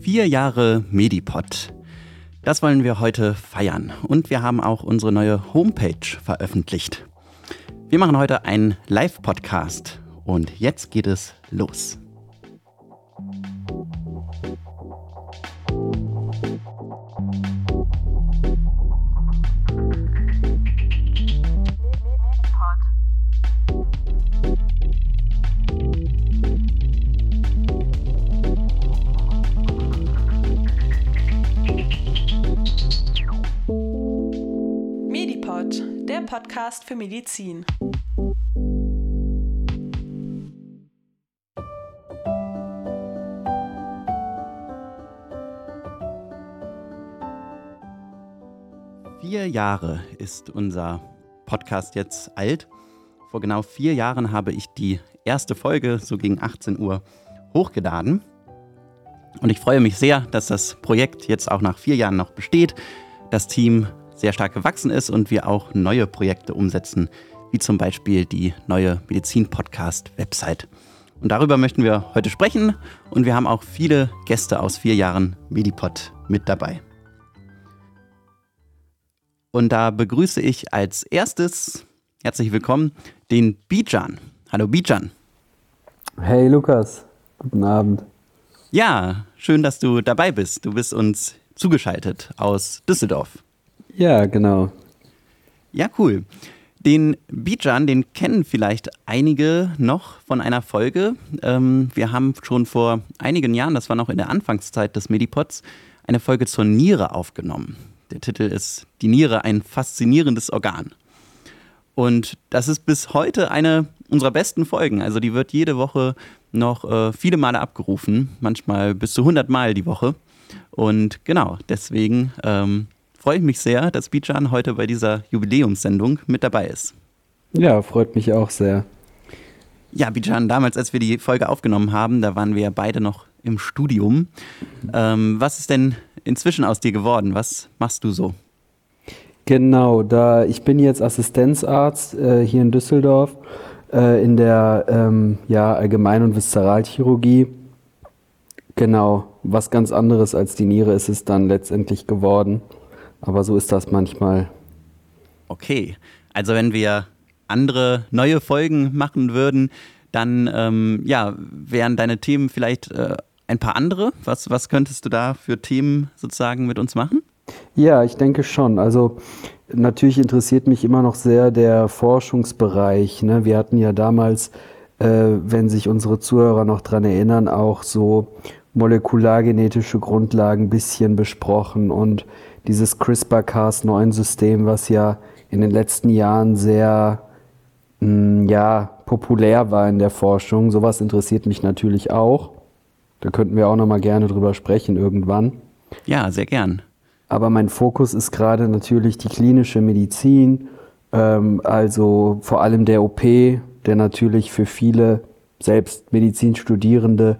4 Jahre Medipod. Das wollen wir heute feiern. Und wir haben auch unsere neue Homepage veröffentlicht. Wir machen heute einen Live-Podcast. Und jetzt geht es los. Medipod, der Podcast für Medizin. Vier Jahre ist unser Podcast jetzt alt. Vor genau 4 Jahren habe ich die erste Folge, so gegen 18 Uhr, hochgeladen. Und ich freue mich sehr, dass das Projekt jetzt auch nach 4 Jahren noch besteht. Das Team sehr stark gewachsen ist und wir auch neue Projekte umsetzen, wie zum Beispiel die neue Medizin-Podcast-Website. Und darüber möchten wir heute sprechen und wir haben auch viele Gäste aus 4 Jahren Medipod mit dabei. Und da begrüße ich als erstes, herzlich willkommen, den Bijan. Hallo Bijan. Hey Lukas, guten Abend. Ja, schön, dass du dabei bist. Du bist uns zugeschaltet aus Düsseldorf. Ja, genau. Ja, cool. Den Bijan, den kennen vielleicht einige noch von einer Folge. Wir haben schon vor einigen Jahren, das war noch in der Anfangszeit des Medipods, eine Folge zur Niere aufgenommen. Der Titel ist Die Niere, ein faszinierendes Organ. Und das ist bis heute eine unserer besten Folgen. Also die wird jede Woche noch viele Male abgerufen, manchmal bis zu 100 Mal die Woche. Und genau, deswegen freue ich mich sehr, dass Bijan heute bei dieser Jubiläumssendung mit dabei ist. Ja, freut mich auch sehr. Ja, Bijan, damals, als wir die Folge aufgenommen haben, da waren wir ja beide noch im Studium. Was ist denn inzwischen aus dir geworden? Was machst du so? Genau, ich bin jetzt Assistenzarzt hier in Düsseldorf in der Allgemein- und Viszeralchirurgie. Genau, was ganz anderes als die Niere ist es dann letztendlich geworden. Aber so ist das manchmal. Okay, also wenn wir andere neue Folgen machen würden, dann wären deine Themen vielleicht ein paar andere? Was könntest du da für Themen sozusagen mit uns machen? Ja, ich denke schon. Also natürlich interessiert mich immer noch sehr der Forschungsbereich. Ne? Wir hatten ja damals, wenn sich unsere Zuhörer noch dran erinnern, auch so molekulargenetische Grundlagen ein bisschen besprochen und dieses CRISPR-Cas9-System, was ja in den letzten Jahren sehr populär war in der Forschung. Sowas interessiert mich natürlich auch. Da könnten wir auch nochmal gerne drüber sprechen irgendwann. Ja, sehr gern. Aber mein Fokus ist gerade natürlich die klinische Medizin, also vor allem der OP, der natürlich für viele, selbst Medizinstudierende,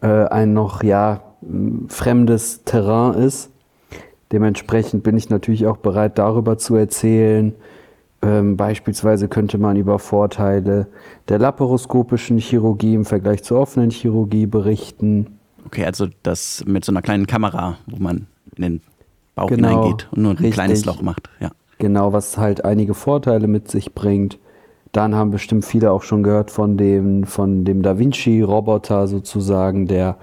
ein noch fremdes Terrain ist. Dementsprechend bin ich natürlich auch bereit, darüber zu erzählen. Beispielsweise könnte man über Vorteile der laparoskopischen Chirurgie im Vergleich zur offenen Chirurgie berichten. Okay, also das mit so einer kleinen Kamera, wo man in den Bauch hineingeht und nur ein kleines Loch macht. Ja. Genau, was halt einige Vorteile mit sich bringt. Dann haben bestimmt viele auch schon gehört von dem Da Vinci-Roboter sozusagen, der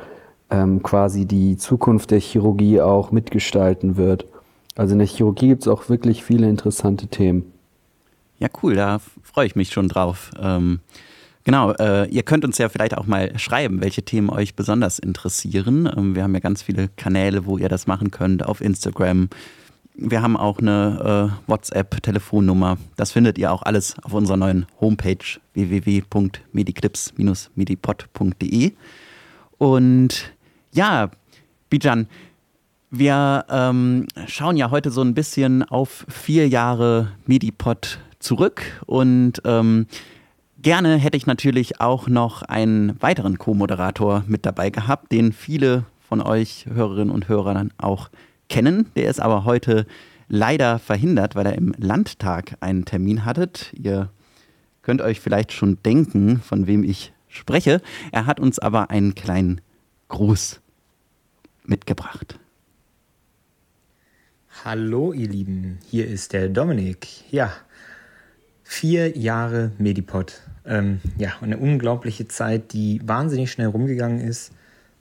quasi die Zukunft der Chirurgie auch mitgestalten wird. Also in der Chirurgie gibt es auch wirklich viele interessante Themen. Ja, cool, da freue ich mich schon drauf. Ihr könnt uns ja vielleicht auch mal schreiben, welche Themen euch besonders interessieren. Wir haben ja ganz viele Kanäle, wo ihr das machen könnt, auf Instagram. Wir haben auch eine WhatsApp-Telefonnummer. Das findet ihr auch alles auf unserer neuen Homepage www.mediclips-medipod.de. Und ja, Bijan, wir schauen ja heute so ein bisschen auf 4 Jahre Medipod zurück und gerne hätte ich natürlich auch noch einen weiteren Co-Moderator mit dabei gehabt, den viele von euch Hörerinnen und Hörern auch kennen. Der ist aber heute leider verhindert, weil er im Landtag einen Termin hatte. Ihr könnt euch vielleicht schon denken, von wem ich spreche. Er hat uns aber einen kleinen Gruß mitgebracht. Hallo ihr Lieben, hier ist der Dominik. Ja, 4 Jahre Medipod. Eine unglaubliche Zeit, die wahnsinnig schnell rumgegangen ist.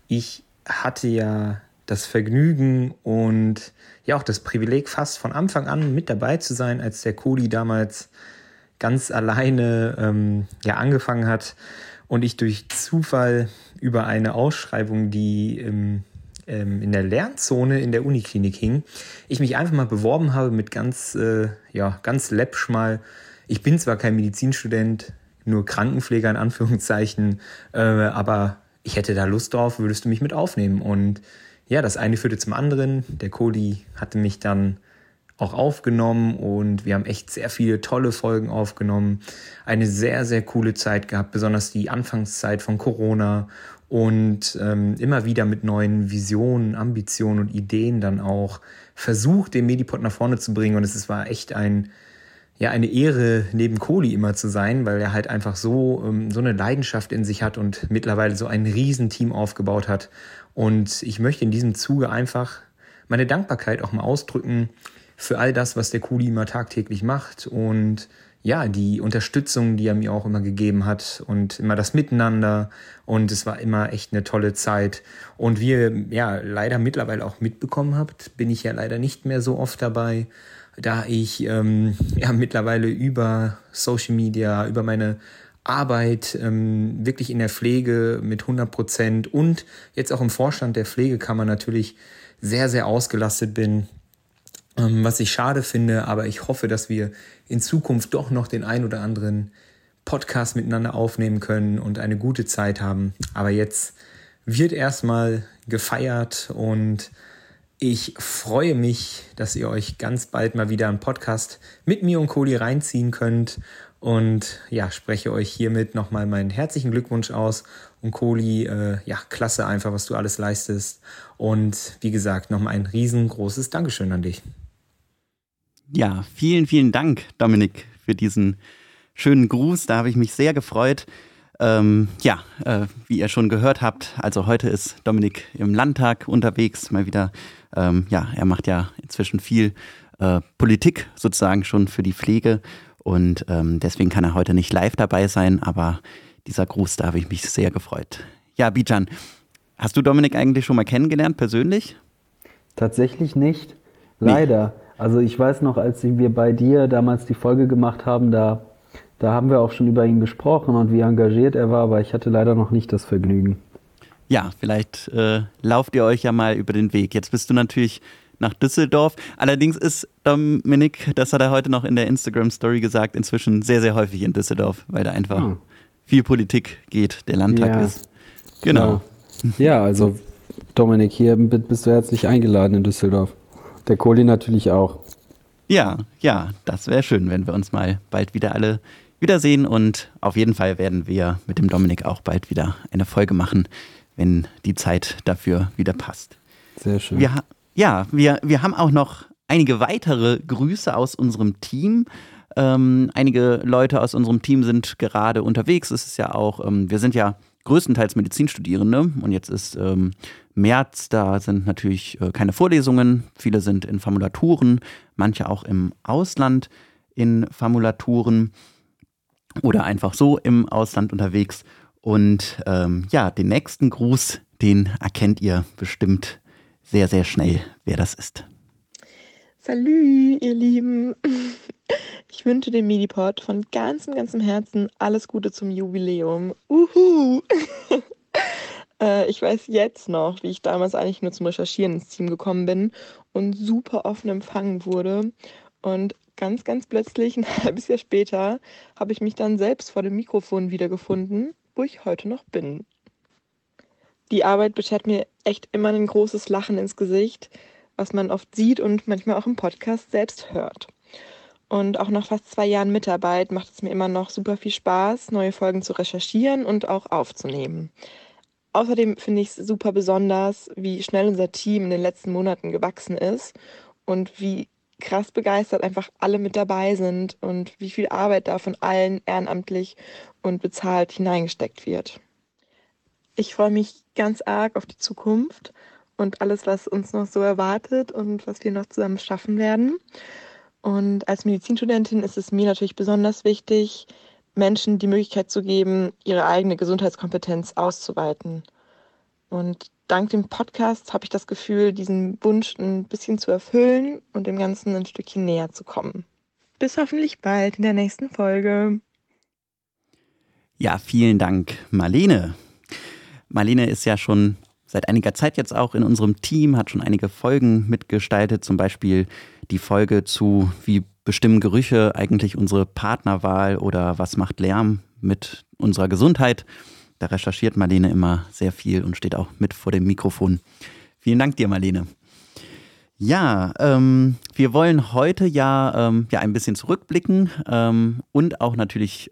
Ich hatte ja das Vergnügen und ja auch das Privileg, fast von Anfang an mit dabei zu sein, als der Kohli damals ganz alleine angefangen hat und ich durch Zufall über eine Ausschreibung, die in der Lernzone in der Uniklinik hing, ich mich einfach mal beworben habe mit ganz läppsch mal, ich bin zwar kein Medizinstudent, nur Krankenpfleger in Anführungszeichen, aber ich hätte da Lust drauf, würdest du mich mit aufnehmen? Und ja, das eine führte zum anderen. Der Kohli hatte mich dann auch aufgenommen und wir haben echt sehr viele tolle Folgen aufgenommen. Eine sehr, sehr coole Zeit gehabt, besonders die Anfangszeit von Corona und immer wieder mit neuen Visionen, Ambitionen und Ideen dann auch versucht, den Medipod nach vorne zu bringen. Und es war echt eine Ehre, neben Kohli immer zu sein, weil er halt einfach so eine Leidenschaft in sich hat und mittlerweile so ein Riesenteam aufgebaut hat. Und ich möchte in diesem Zuge einfach meine Dankbarkeit auch mal ausdrücken für all das, was der Kohli immer tagtäglich macht und ja, die Unterstützung, die er mir auch immer gegeben hat und immer das Miteinander. Und es war immer echt eine tolle Zeit. Und wie ihr ja leider mittlerweile auch mitbekommen habt, bin ich ja leider nicht mehr so oft dabei, da ich mittlerweile über Social Media, über meine Arbeit wirklich in der Pflege mit 100% und jetzt auch im Vorstand der Pflegekammer natürlich sehr, sehr ausgelastet bin, was ich schade finde. Aber ich hoffe, dass wir in Zukunft doch noch den ein oder anderen Podcast miteinander aufnehmen können und eine gute Zeit haben. Aber jetzt wird erstmal gefeiert und ich freue mich, dass ihr euch ganz bald mal wieder einen Podcast mit mir und Kohli reinziehen könnt. Und ja, spreche euch hiermit nochmal meinen herzlichen Glückwunsch aus. Und Kohli, klasse einfach, was du alles leistest. Und wie gesagt, nochmal ein riesengroßes Dankeschön an dich. Ja, vielen, vielen Dank, Dominik, für diesen schönen Gruß. Da habe ich mich sehr gefreut. Wie ihr schon gehört habt, also heute ist Dominik im Landtag unterwegs, mal wieder. Er macht ja inzwischen viel Politik sozusagen schon für die Pflege und deswegen kann er heute nicht live dabei sein, aber dieser Gruß, da habe ich mich sehr gefreut. Ja, Bijan, hast du Dominik eigentlich schon mal kennengelernt, persönlich? Tatsächlich nicht, leider. Nee. Also ich weiß noch, als wir bei dir damals die Folge gemacht haben, da haben wir auch schon über ihn gesprochen und wie engagiert er war, aber ich hatte leider noch nicht das Vergnügen. Ja, vielleicht lauft ihr euch ja mal über den Weg. Jetzt bist du natürlich nach Düsseldorf. Allerdings ist Dominik, das hat er heute noch in der Instagram-Story gesagt, inzwischen sehr, sehr häufig in Düsseldorf, weil da einfach viel Politik geht, der Landtag ist. Genau. Ja, also Dominik, hier bist du herzlich eingeladen in Düsseldorf. Der Kohli natürlich auch. Ja, das wäre schön, wenn wir uns mal bald wieder alle wiedersehen und auf jeden Fall werden wir mit dem Dominik auch bald wieder eine Folge machen, wenn die Zeit dafür wieder passt. Sehr schön. Wir haben auch noch einige weitere Grüße aus unserem Team. Einige Leute aus unserem Team sind gerade unterwegs. Es ist ja auch, wir sind ja größtenteils Medizinstudierende und jetzt ist März, da sind natürlich keine Vorlesungen, viele sind in Formulaturen, manche auch im Ausland in Formulaturen oder einfach so im Ausland unterwegs und den nächsten Gruß, den erkennt ihr bestimmt sehr, sehr schnell, wer das ist. Salü, ihr Lieben. Ich wünsche dem Medipod von ganzem, ganzem Herzen alles Gute zum Jubiläum. Uhu! Ich weiß jetzt noch, wie ich damals eigentlich nur zum Recherchieren ins Team gekommen bin und super offen empfangen wurde. Und ganz, ganz plötzlich, ein halbes Jahr später, habe ich mich dann selbst vor dem Mikrofon wiedergefunden, wo ich heute noch bin. Die Arbeit beschert mir echt immer ein großes Lachen ins Gesicht, was man oft sieht und manchmal auch im Podcast selbst hört. Und auch nach fast 2 Jahren Mitarbeit macht es mir immer noch super viel Spaß, neue Folgen zu recherchieren und auch aufzunehmen. Außerdem finde ich es super besonders, wie schnell unser Team in den letzten Monaten gewachsen ist und wie krass begeistert einfach alle mit dabei sind und wie viel Arbeit da von allen ehrenamtlich und bezahlt hineingesteckt wird. Ich freue mich ganz arg auf die Zukunft und alles, was uns noch so erwartet und was wir noch zusammen schaffen werden. Und als Medizinstudentin ist es mir natürlich besonders wichtig, Menschen die Möglichkeit zu geben, ihre eigene Gesundheitskompetenz auszuweiten. Und dank dem Podcast habe ich das Gefühl, diesen Wunsch ein bisschen zu erfüllen und dem Ganzen ein Stückchen näher zu kommen. Bis hoffentlich bald in der nächsten Folge. Ja, vielen Dank, Marlene. Marlene ist ja schon seit einiger Zeit jetzt auch in unserem Team, hat schon einige Folgen mitgestaltet, zum Beispiel die Folge zu wie bestimmen Gerüche eigentlich unsere Partnerwahl oder was macht Lärm mit unserer Gesundheit. Da recherchiert Marlene immer sehr viel und steht auch mit vor dem Mikrofon. Vielen Dank dir, Marlene. Ja, wir wollen heute ja ein bisschen zurückblicken und auch natürlich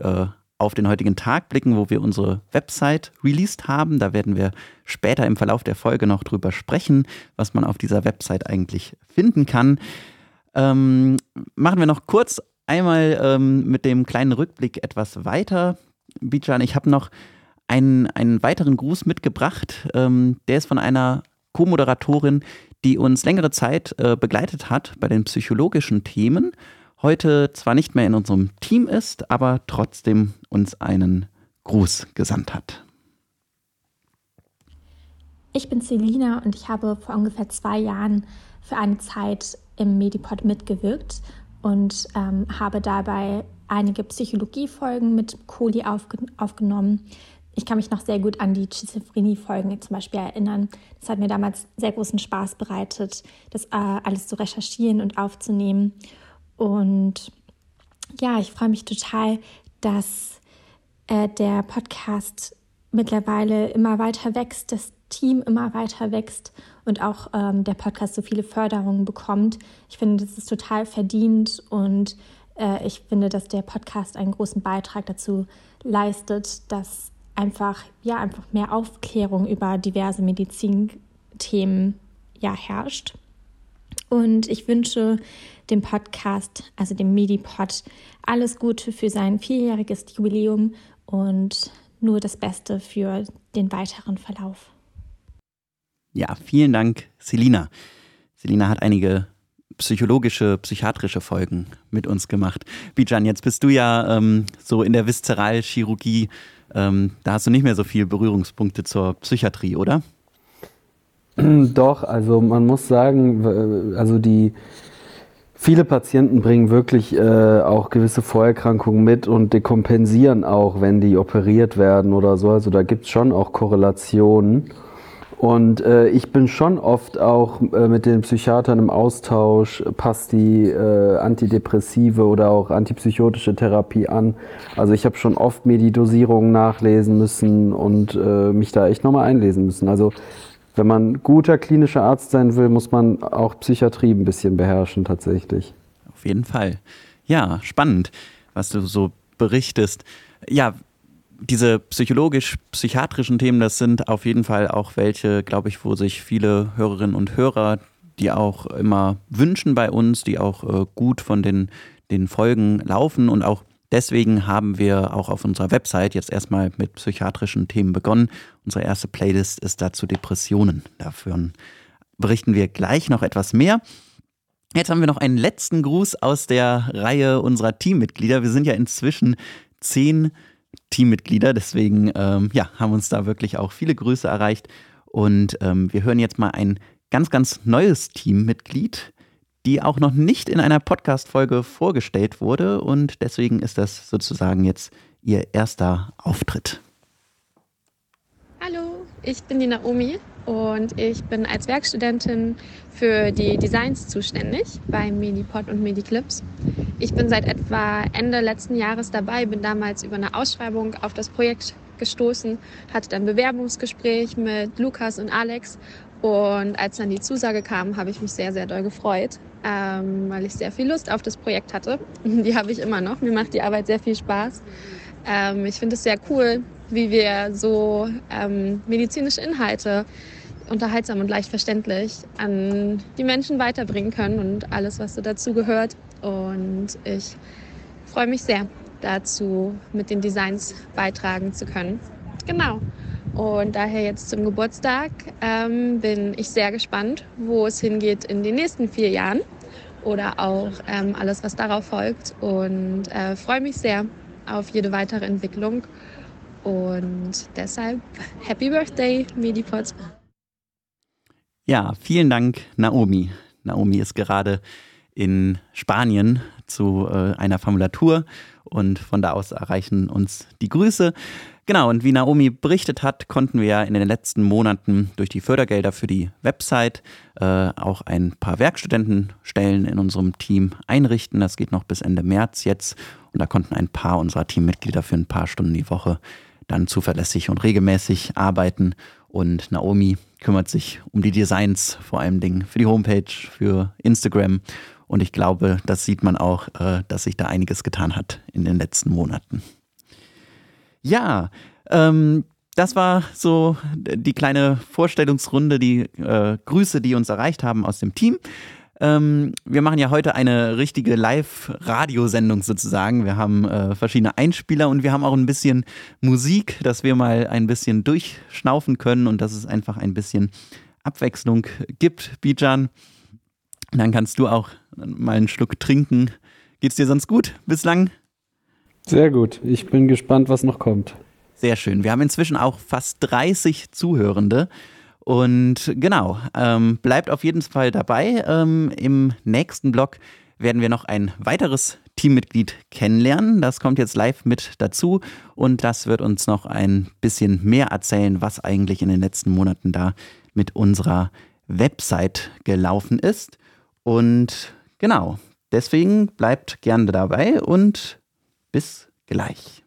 auf den heutigen Tag blicken, wo wir unsere Website released haben. Da werden wir später im Verlauf der Folge noch drüber sprechen, was man auf dieser Website eigentlich finden kann. Machen wir noch kurz einmal mit dem kleinen Rückblick etwas weiter. Bijan, ich habe noch einen weiteren Gruß mitgebracht. Der ist von einer Co-Moderatorin, die uns längere Zeit begleitet hat bei den psychologischen Themen. Heute zwar nicht mehr in unserem Team ist, aber trotzdem uns einen Gruß gesandt hat. Ich bin Celina und ich habe vor ungefähr 2 Jahren für eine Zeit im Medipod mitgewirkt und habe dabei einige Psychologiefolgen mit Kohli aufgenommen. Ich kann mich noch sehr gut an die Schizophrenie-Folgen zum Beispiel erinnern. Das hat mir damals sehr großen Spaß bereitet, das alles zu recherchieren und aufzunehmen. Und ja, ich freue mich total, dass der Podcast mittlerweile immer weiter wächst, das Team immer weiter wächst und auch der Podcast so viele Förderungen bekommt. Ich finde, das ist total verdient und ich finde, dass der Podcast einen großen Beitrag dazu leistet, dass einfach mehr Aufklärung über diverse Medizinthemen herrscht. Und ich wünsche dem Podcast, also dem Medipod, alles Gute für sein 4-jähriges Jubiläum und nur das Beste für den weiteren Verlauf. Ja, vielen Dank, Celina. Celina hat einige psychologische, psychiatrische Folgen mit uns gemacht. Bijan, jetzt bist du ja so in der Viszeralchirurgie, da hast du nicht mehr so viele Berührungspunkte zur Psychiatrie, oder? Doch, also man muss sagen, also viele Patienten bringen wirklich auch gewisse Vorerkrankungen mit und dekompensieren auch, wenn die operiert werden oder so. Also da gibt es schon auch Korrelationen. Und ich bin schon oft auch mit den Psychiatern im Austausch, passt die antidepressive oder auch antipsychotische Therapie an. Also ich habe schon oft mir die Dosierungen nachlesen müssen und mich da echt nochmal einlesen müssen. Also wenn man guter klinischer Arzt sein will, muss man auch Psychiatrie ein bisschen beherrschen tatsächlich. Auf jeden Fall. Ja, spannend, was du so berichtest. Ja, diese psychologisch-psychiatrischen Themen, das sind auf jeden Fall auch welche, glaube ich, wo sich viele Hörerinnen und Hörer, die auch immer wünschen bei uns, die auch gut von den Folgen laufen. Und auch deswegen haben wir auch auf unserer Website jetzt erstmal mit psychiatrischen Themen begonnen. Unsere erste Playlist ist dazu Depressionen. Dafür berichten wir gleich noch etwas mehr. Jetzt haben wir noch einen letzten Gruß aus der Reihe unserer Teammitglieder. Wir sind ja inzwischen 10 Teammitglieder, deswegen haben uns da wirklich auch viele Grüße erreicht. Und wir hören jetzt mal ein ganz, ganz neues Teammitglied, die auch noch nicht in einer Podcast-Folge vorgestellt wurde. Und deswegen ist das sozusagen jetzt ihr erster Auftritt. Hallo, ich bin die Naomi und ich bin als Werkstudentin für die Designs zuständig beim Medipod und MediClips. Ich bin seit etwa Ende letzten Jahres dabei, bin damals über eine Ausschreibung auf das Projekt gestoßen, hatte dann ein Bewerbungsgespräch mit Lukas und Alex. Und als dann die Zusage kam, habe ich mich sehr, sehr doll gefreut, weil ich sehr viel Lust auf das Projekt hatte. Die habe ich immer noch. Mir macht die Arbeit sehr viel Spaß. Ich finde es sehr cool, wie wir so medizinische Inhalte unterhaltsam und leicht verständlich an die Menschen weiterbringen können und alles, was so dazu gehört. Und ich freue mich sehr, dazu mit den Designs beitragen zu können. Genau. Und daher jetzt zum Geburtstag bin ich sehr gespannt, wo es hingeht in den nächsten 4 Jahren oder auch alles, was darauf folgt, und freue mich sehr auf jede weitere Entwicklung. Und deshalb Happy Birthday, Medipod. Ja, vielen Dank, Naomi. Naomi ist gerade in Spanien zu einer Formulatur und von da aus erreichen uns die Grüße. Genau, und wie Naomi berichtet hat, konnten wir ja in den letzten Monaten durch die Fördergelder für die Website auch ein paar Werkstudentenstellen in unserem Team einrichten. Das geht noch bis Ende März jetzt. Und da konnten ein paar unserer Teammitglieder für ein paar Stunden die Woche dann zuverlässig und regelmäßig arbeiten. Und Naomi kümmert sich um die Designs, vor allem für die Homepage, für Instagram. Und ich glaube, das sieht man auch, dass sich da einiges getan hat in den letzten Monaten. Ja, das war so die kleine Vorstellungsrunde, die Grüße, die uns erreicht haben aus dem Team. Wir machen ja heute eine richtige Live-Radiosendung sozusagen. Wir haben verschiedene Einspieler und wir haben auch ein bisschen Musik, dass wir mal ein bisschen durchschnaufen können und dass es einfach ein bisschen Abwechslung gibt, Bijan. Dann kannst du auch mal einen Schluck trinken. Geht's dir sonst gut bislang? Sehr gut. Ich bin gespannt, was noch kommt. Sehr schön. Wir haben inzwischen auch fast 30 Zuhörende. Und genau, bleibt auf jeden Fall dabei. Im nächsten Blog werden wir noch ein weiteres Teammitglied kennenlernen. Das kommt jetzt live mit dazu. Und das wird uns noch ein bisschen mehr erzählen, was eigentlich in den letzten Monaten da mit unserer Website gelaufen ist. Und genau, deswegen bleibt gerne dabei und bis gleich.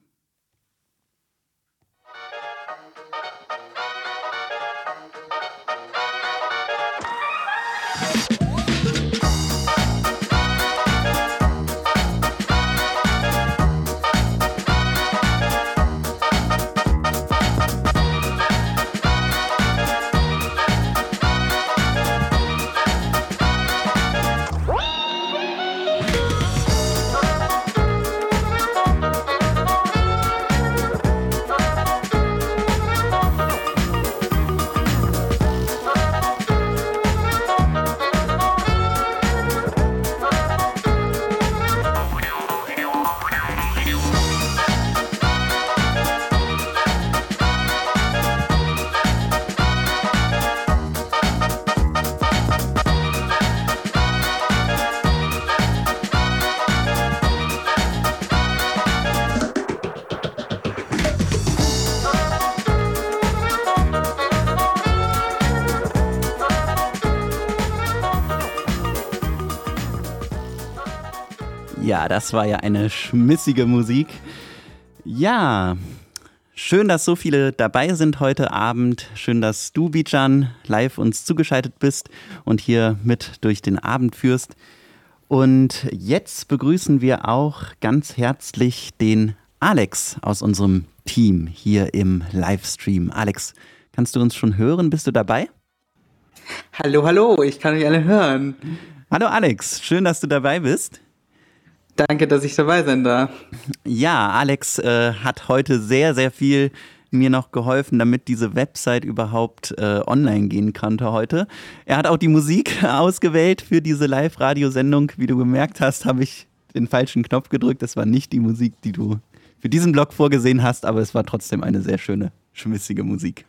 Ja, das war ja eine schmissige Musik. Ja, schön, dass so viele dabei sind heute Abend. Schön, dass du, Bijan, live uns zugeschaltet bist und hier mit durch den Abend führst. Und jetzt begrüßen wir auch ganz herzlich den Alex aus unserem Team hier im Livestream. Alex, kannst du uns schon hören? Bist du dabei? Hallo, hallo, ich kann euch alle hören. Hallo Alex, schön, dass du dabei bist. Danke, dass ich dabei sein darf. Ja, Alex hat heute sehr, sehr viel mir noch geholfen, damit diese Website überhaupt online gehen konnte heute. Er hat auch die Musik ausgewählt für diese Live-Radio-Sendung. Wie du gemerkt hast, habe ich den falschen Knopf gedrückt. Das war nicht die Musik, die du für diesen Blog vorgesehen hast, aber es war trotzdem eine sehr schöne, schmissige Musik.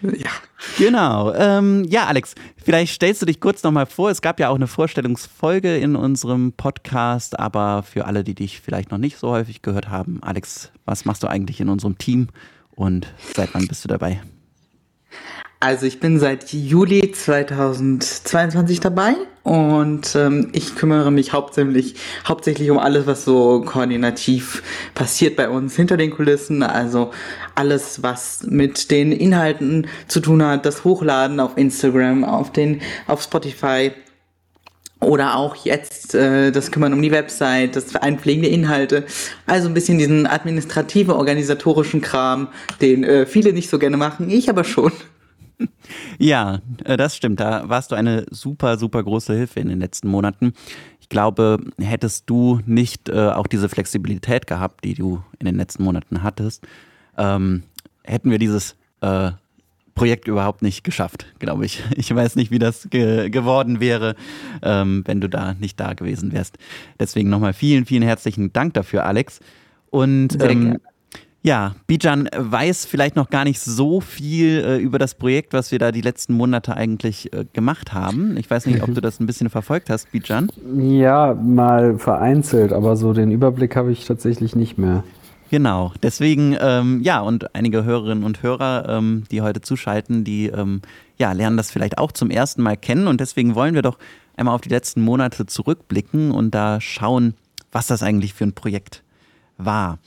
Ja. Genau. Ja, Alex, vielleicht stellst du dich kurz nochmal vor. Es gab ja auch eine Vorstellungsfolge in unserem Podcast, aber für alle, die dich vielleicht noch nicht so häufig gehört haben, Alex, was machst du eigentlich in unserem Team und seit wann bist du dabei? Also ich bin seit Juli 2022 dabei und ich kümmere mich hauptsächlich um alles, was so koordinativ passiert bei uns hinter den Kulissen. Also alles, was mit den Inhalten zu tun hat, das Hochladen auf Instagram, auf Spotify oder auch jetzt das Kümmern um die Website, das Einpflegen der Inhalte. Also ein bisschen diesen administrativen, organisatorischen Kram, den viele nicht so gerne machen, ich aber schon. Ja, das stimmt. Da warst du eine super, super große Hilfe in den letzten Monaten. Ich glaube, hättest du nicht auch diese Flexibilität gehabt, die du in den letzten Monaten hattest, hätten wir dieses Projekt überhaupt nicht geschafft, glaube ich. Ich weiß nicht, wie das geworden wäre, wenn du da nicht da gewesen wärst. Deswegen nochmal vielen, vielen herzlichen Dank dafür, Alex. Und ja, Bijan weiß vielleicht noch gar nicht so viel über das Projekt, was wir da die letzten Monate eigentlich gemacht haben. Ich weiß nicht, ob du das ein bisschen verfolgt hast, Bijan. Ja, mal vereinzelt, aber so den Überblick habe ich tatsächlich nicht mehr. Genau, deswegen, ja, und einige Hörerinnen und Hörer, die heute zuschalten, die ja, lernen das vielleicht auch zum ersten Mal kennen. Und deswegen wollen wir doch einmal auf die letzten Monate zurückblicken und da schauen, was das eigentlich für ein Projekt war.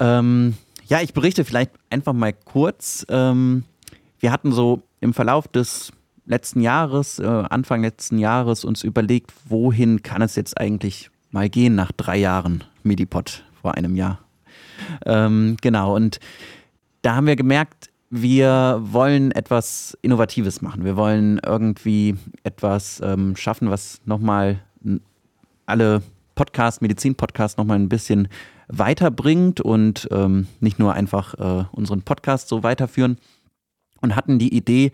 Ja, ich berichte vielleicht einfach mal kurz. Wir hatten so im Verlauf des letzten Jahres, Anfang letzten Jahres, uns überlegt, wohin kann es jetzt eigentlich mal gehen nach 3 Jahren Medipod vor einem Jahr. Genau, und da haben wir gemerkt, wir wollen etwas Innovatives machen. Wir wollen irgendwie etwas schaffen, was nochmal alle Podcasts, Medizin-Podcasts nochmal ein bisschen weiterbringt und nicht nur einfach unseren Podcast so weiterführen. Und hatten die Idee,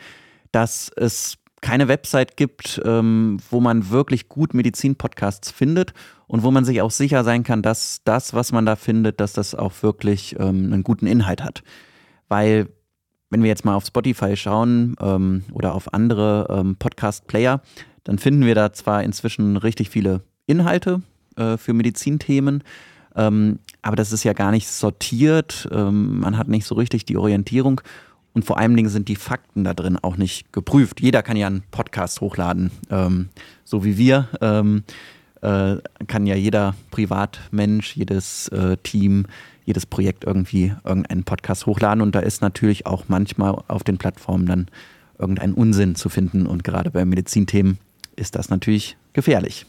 dass es keine Website gibt, wo man wirklich gut Medizin-Podcasts findet und wo man sich auch sicher sein kann, dass das, was man da findet, dass das auch wirklich einen guten Inhalt hat. Weil, wenn wir jetzt mal auf Spotify schauen oder auf andere Podcast-Player, dann finden wir da zwar inzwischen richtig viele Inhalte für Medizinthemen, aber das ist ja gar nicht sortiert, man hat nicht so richtig die Orientierung. Und vor allen Dingen sind die Fakten da drin auch nicht geprüft. Jeder kann ja einen Podcast hochladen, so wie wir. Kann ja jeder Privatmensch, jedes Team, jedes Projekt irgendwie irgendeinen Podcast hochladen. Und da ist natürlich auch manchmal auf den Plattformen dann irgendein Unsinn zu finden. Und gerade bei Medizinthemen ist das natürlich gefährlich.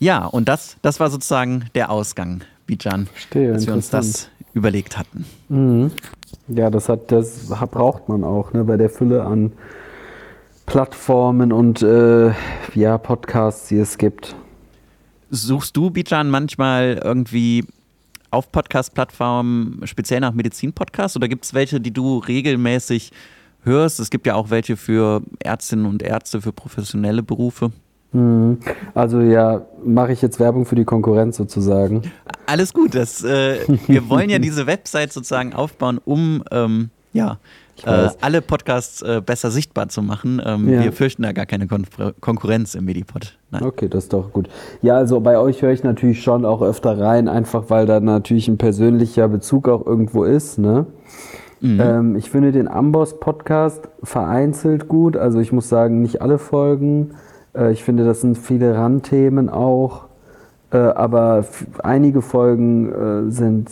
Ja, und das war sozusagen der Ausgang, Bijan, dass wir uns das überlegt hatten. Mhm. Ja, das braucht man auch, ne, bei der Fülle an Plattformen und ja, Podcasts, die es gibt. Suchst du, Bijan, manchmal irgendwie auf Podcast-Plattformen speziell nach Medizin-Podcasts oder gibt es welche, die du regelmäßig hörst? Es gibt ja auch welche für Ärztinnen und Ärzte, für professionelle Berufe. Also ja, mache ich jetzt Werbung für die Konkurrenz sozusagen. Alles gut, wir wollen ja diese Website sozusagen aufbauen, um alle Podcasts besser sichtbar zu machen. Ja. Wir fürchten da gar keine Konkurrenz im Medipod. Nein. Okay, das ist doch gut. Ja, also bei euch höre ich natürlich schon auch öfter rein, einfach weil da natürlich ein persönlicher Bezug auch irgendwo ist, ne? Mhm. Ich finde den Amboss-Podcast vereinzelt gut, also ich muss sagen, nicht alle Folgen. Ich finde, das sind viele Randthemen auch, aber einige Folgen sind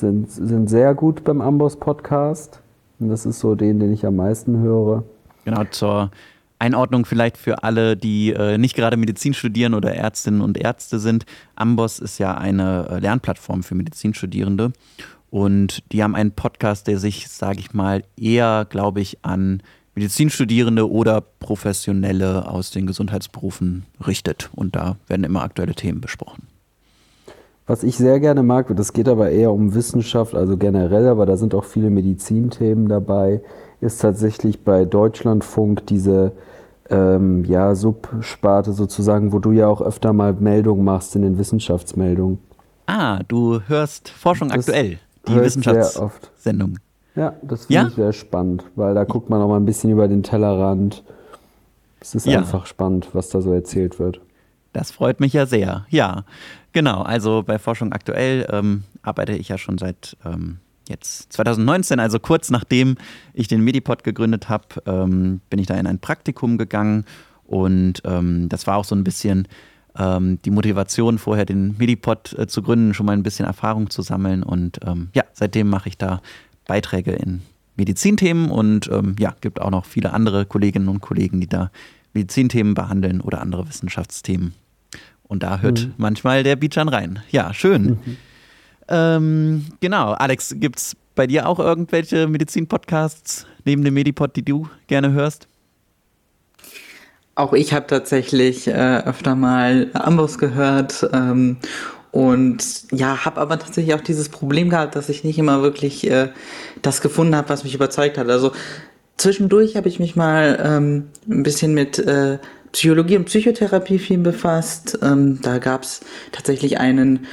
sehr gut beim Amboss-Podcast. Und das ist so den ich am meisten höre. Genau, zur Einordnung vielleicht für alle, die nicht gerade Medizin studieren oder Ärztinnen und Ärzte sind. Amboss ist ja eine Lernplattform für Medizinstudierende. Und die haben einen Podcast, der sich, sage ich mal, eher, glaube ich, an Medizinstudierende oder Professionelle aus den Gesundheitsberufen richtet. Und da werden immer aktuelle Themen besprochen. Was ich sehr gerne mag, das geht aber eher um Wissenschaft, also generell, aber da sind auch viele Medizinthemen dabei, ist tatsächlich bei Deutschlandfunk diese Subsparte sozusagen, wo du ja auch öfter mal Meldungen machst in den Wissenschaftsmeldungen. Ah, du hörst Forschung aktuell, die Wissenschaftssendung. Ja, das finde ich sehr spannend, weil da guckt man auch mal ein bisschen über den Tellerrand. Es ist einfach spannend, was da so erzählt wird. Das freut mich ja sehr. Ja, genau. Also bei Forschung aktuell arbeite ich ja schon seit jetzt 2019, also kurz nachdem ich den Medipod gegründet habe, bin ich da in ein Praktikum gegangen. Und das war auch so ein bisschen die Motivation, vorher den Medipod zu gründen, schon mal ein bisschen Erfahrung zu sammeln. Und seitdem mache ich da Beiträge in Medizinthemen und gibt auch noch viele andere Kolleginnen und Kollegen, die da Medizinthemen behandeln oder andere Wissenschaftsthemen. Und da hört manchmal der Bijan rein. Ja, schön. Mhm. Genau, Alex, gibt es bei dir auch irgendwelche Medizin-Podcasts neben dem Medipod, die du gerne hörst? Auch ich habe tatsächlich öfter mal Amboss gehört Und ja, habe aber tatsächlich auch dieses Problem gehabt, dass ich nicht immer wirklich das gefunden habe, was mich überzeugt hat. Also zwischendurch habe ich mich mal ein bisschen mit Psychologie und Psychotherapie viel befasst. Da gab es tatsächlich einen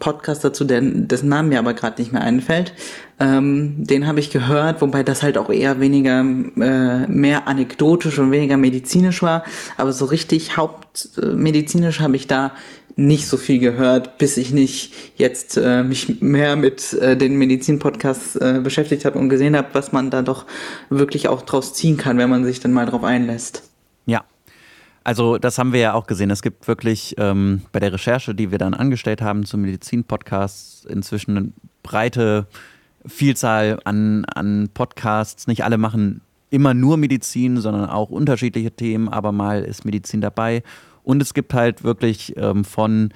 Podcast dazu, dessen Namen mir aber gerade nicht mehr einfällt. Den habe ich gehört, wobei das halt auch eher weniger, mehr anekdotisch und weniger medizinisch war. Aber so richtig hauptmedizinisch habe ich da nicht so viel gehört, bis ich nicht jetzt mich mehr mit den Medizin-Podcasts beschäftigt habe und gesehen habe, was man da doch wirklich auch draus ziehen kann, wenn man sich dann mal drauf einlässt. Ja, also das haben wir ja auch gesehen. Es gibt wirklich bei der Recherche, die wir dann angestellt haben zum Medizin-Podcast, inzwischen eine breite Vielzahl an Podcasts. Nicht alle machen immer nur Medizin, sondern auch unterschiedliche Themen, aber mal ist Medizin dabei. Und es gibt halt wirklich von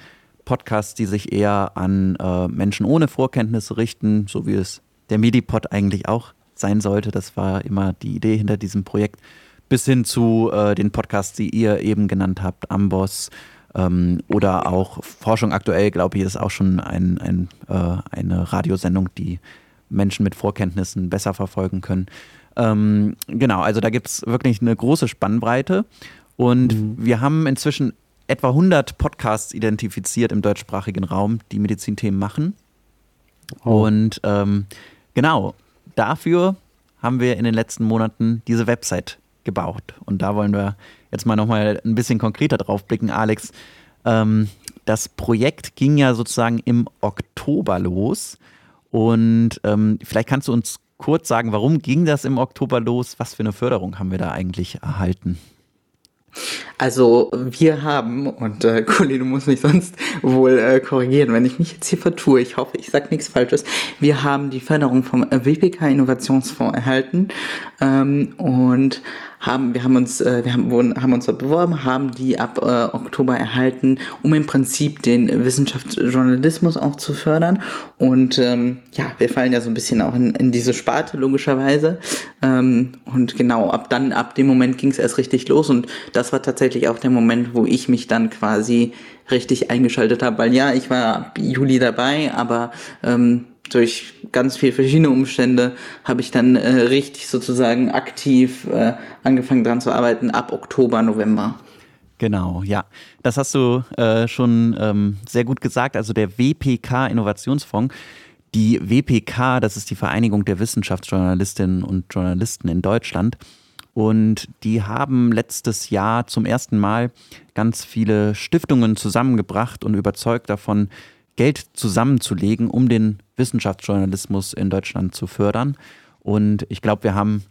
Podcasts, die sich eher an Menschen ohne Vorkenntnisse richten, so wie es der Medipod eigentlich auch sein sollte. Das war immer die Idee hinter diesem Projekt. Bis hin zu den Podcasts, die ihr eben genannt habt, Amboss oder auch Forschung aktuell, glaube ich, ist auch schon eine Radiosendung, die Menschen mit Vorkenntnissen besser verfolgen können. Genau, also da gibt es wirklich eine große Spannbreite. Und wir haben inzwischen etwa 100 Podcasts identifiziert im deutschsprachigen Raum, die Medizinthemen machen. Oh. Und genau, dafür haben wir in den letzten Monaten diese Website gebaut. Und da wollen wir jetzt mal nochmal ein bisschen konkreter drauf blicken, Alex. Das Projekt ging ja sozusagen im Oktober los. Und vielleicht kannst du uns kurz sagen, warum ging das im Oktober los? Was für eine Förderung haben wir da eigentlich erhalten? Also wir haben, und Kohli, du musst mich sonst wohl korrigieren, wenn ich mich jetzt hier vertue, ich hoffe, ich sage nichts Falsches, wir haben die Förderung vom WPK Innovationsfonds erhalten und haben uns dort beworben, haben die ab Oktober erhalten, um im Prinzip den Wissenschaftsjournalismus auch zu fördern. Und ja, wir fallen ja so ein bisschen auch in diese Sparte, logischerweise. Und genau, ab dem Moment ging es erst richtig los. Und das war tatsächlich auch der Moment, wo ich mich dann quasi richtig eingeschaltet habe. Weil ja, ich war ab Juli dabei, aber durch ganz viele verschiedene Umstände habe ich dann richtig sozusagen aktiv angefangen dran zu arbeiten ab Oktober, November. Genau, ja. Das hast du schon sehr gut gesagt. Also der WPK Innovationsfonds. Die WPK, das ist die Vereinigung der Wissenschaftsjournalistinnen und Journalisten in Deutschland. Und die haben letztes Jahr zum ersten Mal ganz viele Stiftungen zusammengebracht und überzeugt davon, Geld zusammenzulegen, um den Wissenschaftsjournalismus in Deutschland zu fördern. Und ich glaube, wir haben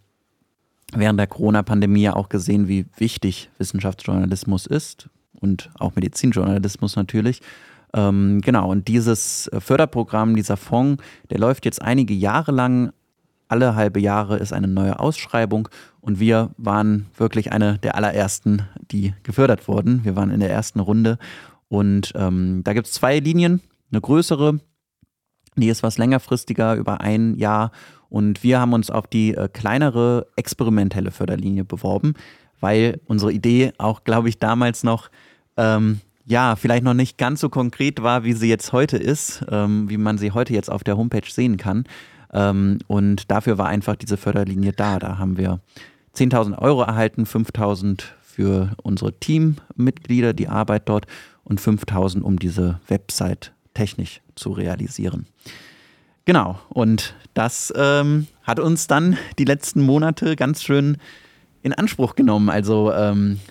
während der Corona-Pandemie auch gesehen, wie wichtig Wissenschaftsjournalismus ist und auch Medizinjournalismus natürlich. Genau, und dieses Förderprogramm, dieser Fonds, der läuft jetzt einige Jahre lang. Alle halbe Jahre ist eine neue Ausschreibung und wir waren wirklich eine der allerersten, die gefördert wurden. Wir waren in der ersten Runde und da gibt es zwei Linien, eine größere, die ist was längerfristiger, über ein Jahr. Und wir haben uns auf die kleinere experimentelle Förderlinie beworben, weil unsere Idee auch, glaube ich, damals noch, vielleicht noch nicht ganz so konkret war, wie sie jetzt heute ist, wie man sie heute jetzt auf der Homepage sehen kann. Und dafür war einfach diese Förderlinie da. Da haben wir 10.000 Euro erhalten, 5.000 für unsere Teammitglieder, die Arbeit dort und 5.000, um diese Website technisch zu realisieren. Genau, und das hat uns dann die letzten Monate ganz schön in Anspruch genommen. Also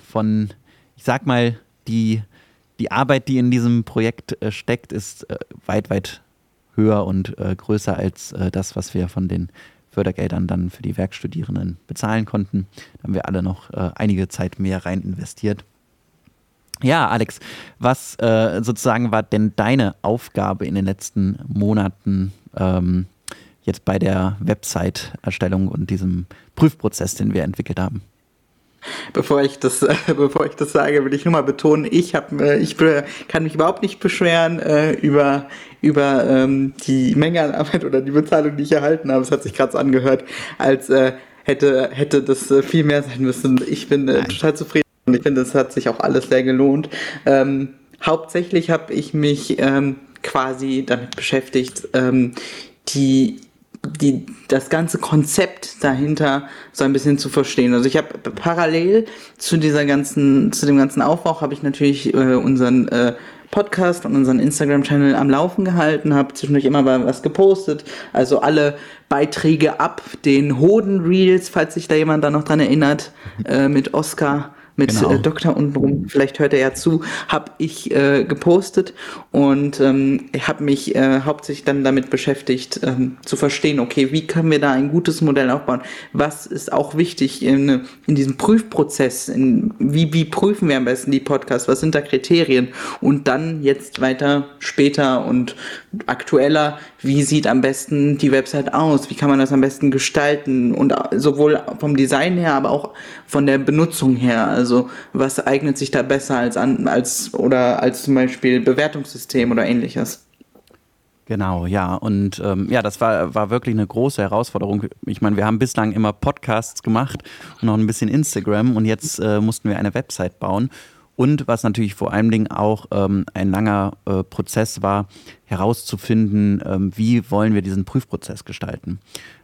von, ich sag mal, die Arbeit, die in diesem Projekt steckt, ist weit, weit höher und größer als das, was wir von den Fördergeldern dann für die Werkstudierenden bezahlen konnten. Da haben wir alle noch einige Zeit mehr rein investiert. Ja, Alex, was sozusagen war denn deine Aufgabe in den letzten Monaten jetzt bei der Website-Erstellung und diesem Prüfprozess, den wir entwickelt haben? Bevor ich das sage, will ich nur mal betonen, ich kann mich überhaupt nicht beschweren über die Menge an Arbeit oder die Bezahlung, die ich erhalten habe. Es hat sich gerade so angehört, als hätte das viel mehr sein müssen. Ich bin total zufrieden. Ich finde, es hat sich auch alles sehr gelohnt. Hauptsächlich habe ich mich quasi damit beschäftigt, das ganze Konzept dahinter so ein bisschen zu verstehen. Also ich habe parallel zu dem ganzen Aufbau habe ich natürlich unseren Podcast und unseren Instagram-Channel am Laufen gehalten, habe zwischendurch immer mal was gepostet, also alle Beiträge ab den Hoden-Reels, falls sich da jemand da noch dran erinnert, mit Oscar, mit genau. Doktor untenrum, vielleicht hört er ja zu, habe ich gepostet und ich habe mich hauptsächlich dann damit beschäftigt, zu verstehen, okay, wie können wir da ein gutes Modell aufbauen? Was ist auch wichtig in diesem Prüfprozess? Wie prüfen wir am besten die Podcasts? Was sind da Kriterien? Und dann jetzt weiter später und aktueller, wie sieht am besten die Website aus? Wie kann man das am besten gestalten? Und sowohl vom Design her, aber auch von der Benutzung her. Also was eignet sich da besser als zum Beispiel Bewertungssystem oder ähnliches? Genau, ja. Und ja, das war wirklich eine große Herausforderung. Ich meine, wir haben bislang immer Podcasts gemacht und noch ein bisschen Instagram und jetzt mussten wir eine Website bauen. Und was natürlich vor allen Dingen auch ein langer Prozess war, herauszufinden, wie wollen wir diesen Prüfprozess gestalten.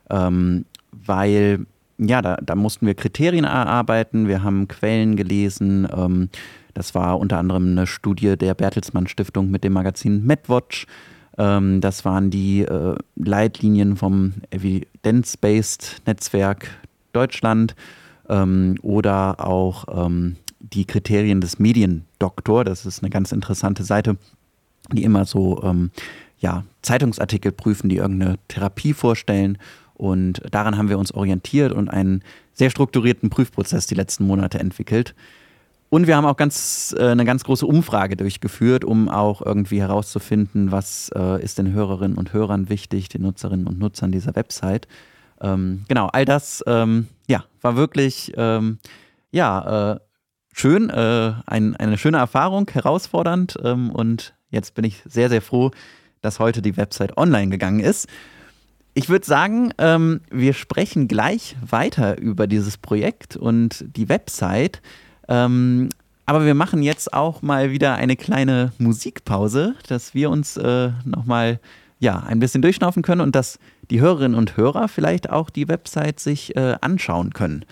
Weil, ja, da mussten wir Kriterien erarbeiten, wir haben Quellen gelesen. Das war unter anderem eine Studie der Bertelsmann Stiftung mit dem Magazin MedWatch. Das waren die Leitlinien vom Evidence-Based Netzwerk Deutschland oder auch die Kriterien des Mediendoktor, das ist eine ganz interessante Seite, die immer so Zeitungsartikel prüfen, die irgendeine Therapie vorstellen, und daran haben wir uns orientiert und einen sehr strukturierten Prüfprozess die letzten Monate entwickelt. Und wir haben auch eine ganz große Umfrage durchgeführt, um auch irgendwie herauszufinden, was ist den Hörerinnen und Hörern wichtig, den Nutzerinnen und Nutzern dieser Website. Genau, all das war wirklich schön, eine schöne Erfahrung, herausfordernd, und jetzt bin ich sehr, sehr froh, dass heute die Website online gegangen ist. Ich würde sagen, wir sprechen gleich weiter über dieses Projekt und die Website, aber wir machen jetzt auch mal wieder eine kleine Musikpause, dass wir uns nochmal ein bisschen durchschnaufen können und dass die Hörerinnen und Hörer vielleicht auch die Website sich anschauen können.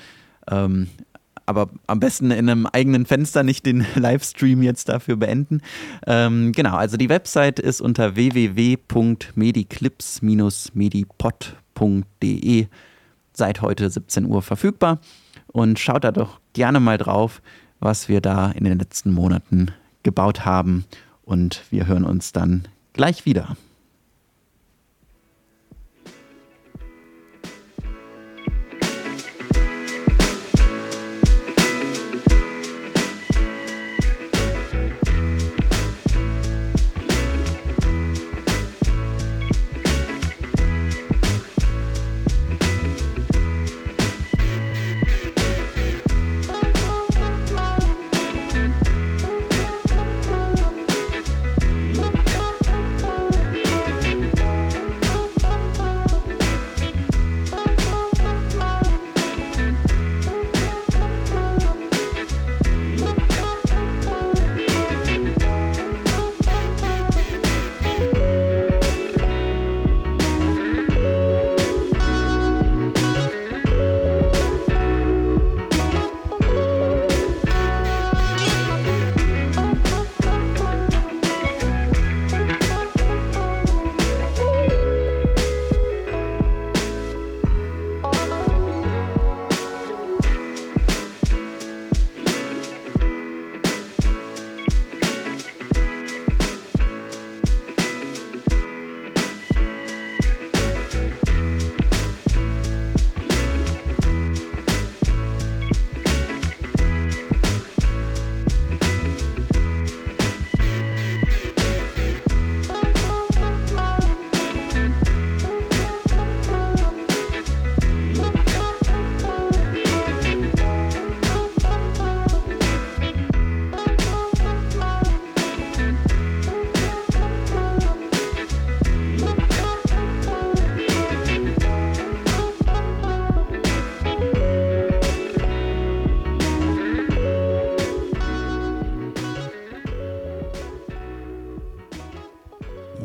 Aber am besten in einem eigenen Fenster, nicht den Livestream jetzt dafür beenden. Genau, also die Website ist unter www.mediclips-medipod.de seit heute 17 Uhr verfügbar. Und schaut da doch gerne mal drauf, was wir da in den letzten Monaten gebaut haben. Und wir hören uns dann gleich wieder.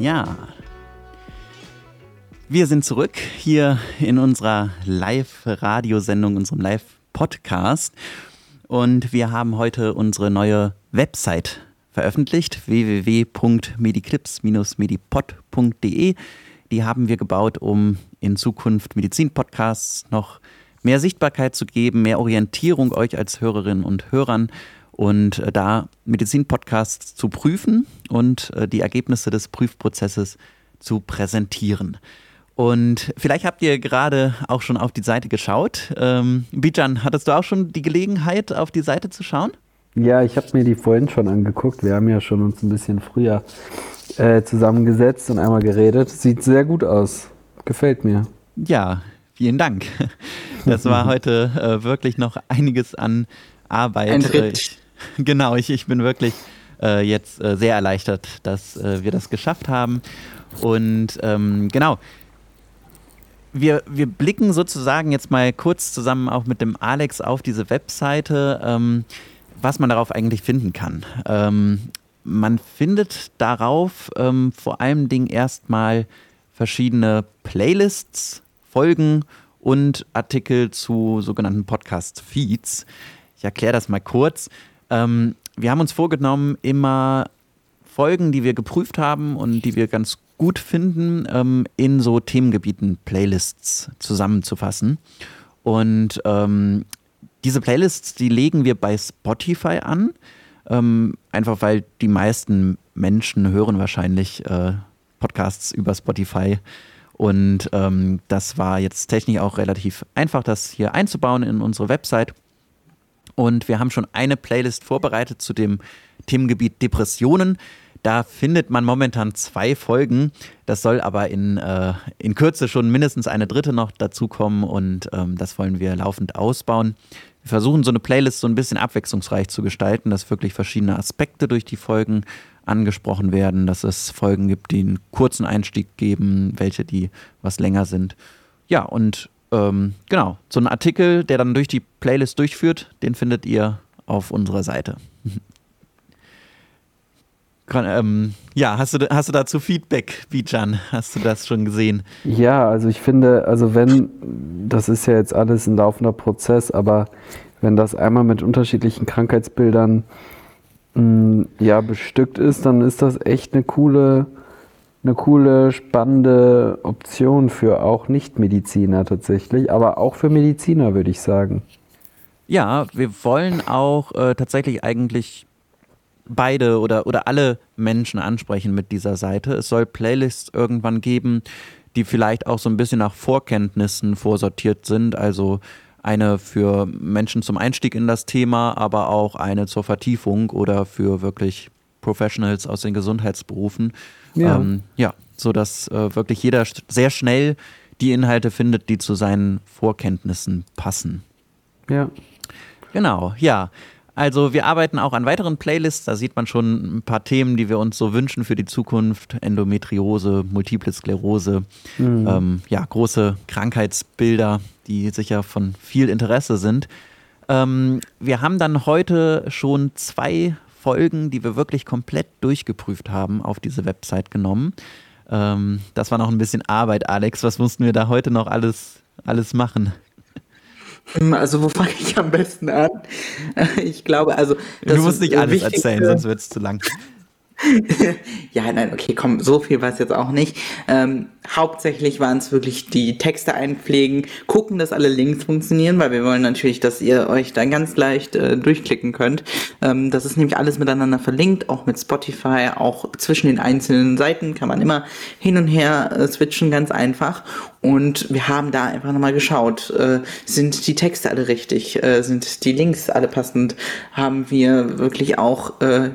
Ja, wir sind zurück hier in unserer Live-Radiosendung, unserem Live-Podcast, und wir haben heute unsere neue Website veröffentlicht, www.mediclips-medipod.de. Die haben wir gebaut, um in Zukunft Medizin-Podcasts noch mehr Sichtbarkeit zu geben, mehr Orientierung euch als Hörerinnen und Hörern und da Medizin-Podcasts zu prüfen und die Ergebnisse des Prüfprozesses zu präsentieren. Und vielleicht habt ihr gerade auch schon auf die Seite geschaut. Bijan, hattest du auch schon die Gelegenheit, auf die Seite zu schauen? Ja, ich habe mir die vorhin schon angeguckt. Wir haben ja schon uns ein bisschen früher zusammengesetzt und einmal geredet. Sieht sehr gut aus. Gefällt mir. Ja, vielen Dank. Das war heute wirklich noch einiges an Arbeit. Ein Ritt. Genau, ich bin wirklich jetzt sehr erleichtert, dass wir das geschafft haben. Und genau, wir blicken sozusagen jetzt mal kurz zusammen auch mit dem Alex auf diese Webseite, was man darauf eigentlich finden kann. Man findet darauf vor allem erstmal verschiedene Playlists, Folgen und Artikel zu sogenannten Podcast-Feeds. Ich erkläre das mal kurz. Wir haben uns vorgenommen, immer Folgen, die wir geprüft haben und die wir ganz gut finden, in so Themengebieten Playlists zusammenzufassen. Und diese Playlists, die legen wir bei Spotify an, einfach weil die meisten Menschen hören wahrscheinlich Podcasts über Spotify. Und das war jetzt technisch auch relativ einfach, das hier einzubauen in unsere Website. Und wir haben schon eine Playlist vorbereitet zu dem Themengebiet Depressionen. Da findet man momentan 2 Folgen. Das soll aber in Kürze schon mindestens eine 3. noch dazukommen. Und das wollen wir laufend ausbauen. Wir versuchen, so eine Playlist so ein bisschen abwechslungsreich zu gestalten, dass wirklich verschiedene Aspekte durch die Folgen angesprochen werden. Dass es Folgen gibt, die einen kurzen Einstieg geben, welche, die was länger sind. Ja, und genau, so ein Artikel, der dann durch die Playlist durchführt, den findet ihr auf unserer Seite. Ja, hast du dazu Feedback, Bijan? Hast du das schon gesehen? Ja, also ich finde, das ist ja jetzt alles ein laufender Prozess, aber wenn das einmal mit unterschiedlichen Krankheitsbildern bestückt ist, dann ist das echt eine coole, spannende Option für auch Nicht-Mediziner tatsächlich, aber auch für Mediziner, würde ich sagen. Ja, wir wollen auch tatsächlich eigentlich beide oder alle Menschen ansprechen mit dieser Seite. Es soll Playlists irgendwann geben, die vielleicht auch so ein bisschen nach Vorkenntnissen vorsortiert sind. Also eine für Menschen zum Einstieg in das Thema, aber auch eine zur Vertiefung oder für wirklich Professionals aus den Gesundheitsberufen. Ja, sodass wirklich jeder sehr schnell die Inhalte findet, die zu seinen Vorkenntnissen passen. Ja. Genau, ja. Also wir arbeiten auch an weiteren Playlists. Da sieht man schon ein paar Themen, die wir uns so wünschen für die Zukunft. Endometriose, Multiple Sklerose, große Krankheitsbilder, die sicher von viel Interesse sind. Wir haben dann heute schon 2 Folgen, die wir wirklich komplett durchgeprüft haben, auf diese Website genommen. Das war noch ein bisschen Arbeit, Alex. Was mussten wir da heute noch alles machen? Also, wo fange ich am besten an? Ich glaube, du musst nicht alles erzählen, sonst wird es zu lang. Ja, nein, okay, komm, so viel war es jetzt auch nicht. Hauptsächlich waren es wirklich die Texte einpflegen, gucken, dass alle Links funktionieren, weil wir wollen natürlich, dass ihr euch dann ganz leicht durchklicken könnt. Das ist nämlich alles miteinander verlinkt, auch mit Spotify, auch zwischen den einzelnen Seiten kann man immer hin und her switchen, ganz einfach. Und wir haben da einfach nochmal geschaut, sind die Texte alle richtig, sind die Links alle passend, haben wir wirklich auch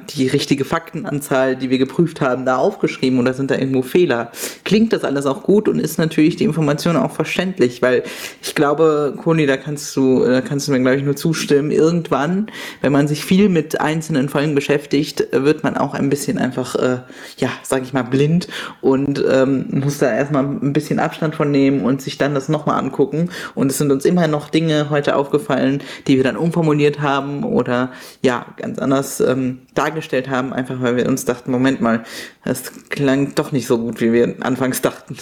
die richtige Faktenanzahl, die wir geprüft haben, da aufgeschrieben oder sind da irgendwo Fehler? Klingt das alles auch gut und ist natürlich die Information auch verständlich, weil ich glaube, Kohli, da kannst du mir, glaube ich, nur zustimmen, irgendwann, wenn man sich viel mit einzelnen Folgen beschäftigt, wird man auch ein bisschen einfach, blind und muss da erstmal ein bisschen Abstand von nehmen und sich dann das nochmal angucken. Und es sind uns immer noch Dinge heute aufgefallen, die wir dann umformuliert haben oder ja, ganz anders dargestellt haben, einfach weil wir uns dachten, Moment mal, das klang doch nicht so gut, wie wir anfangs dachten.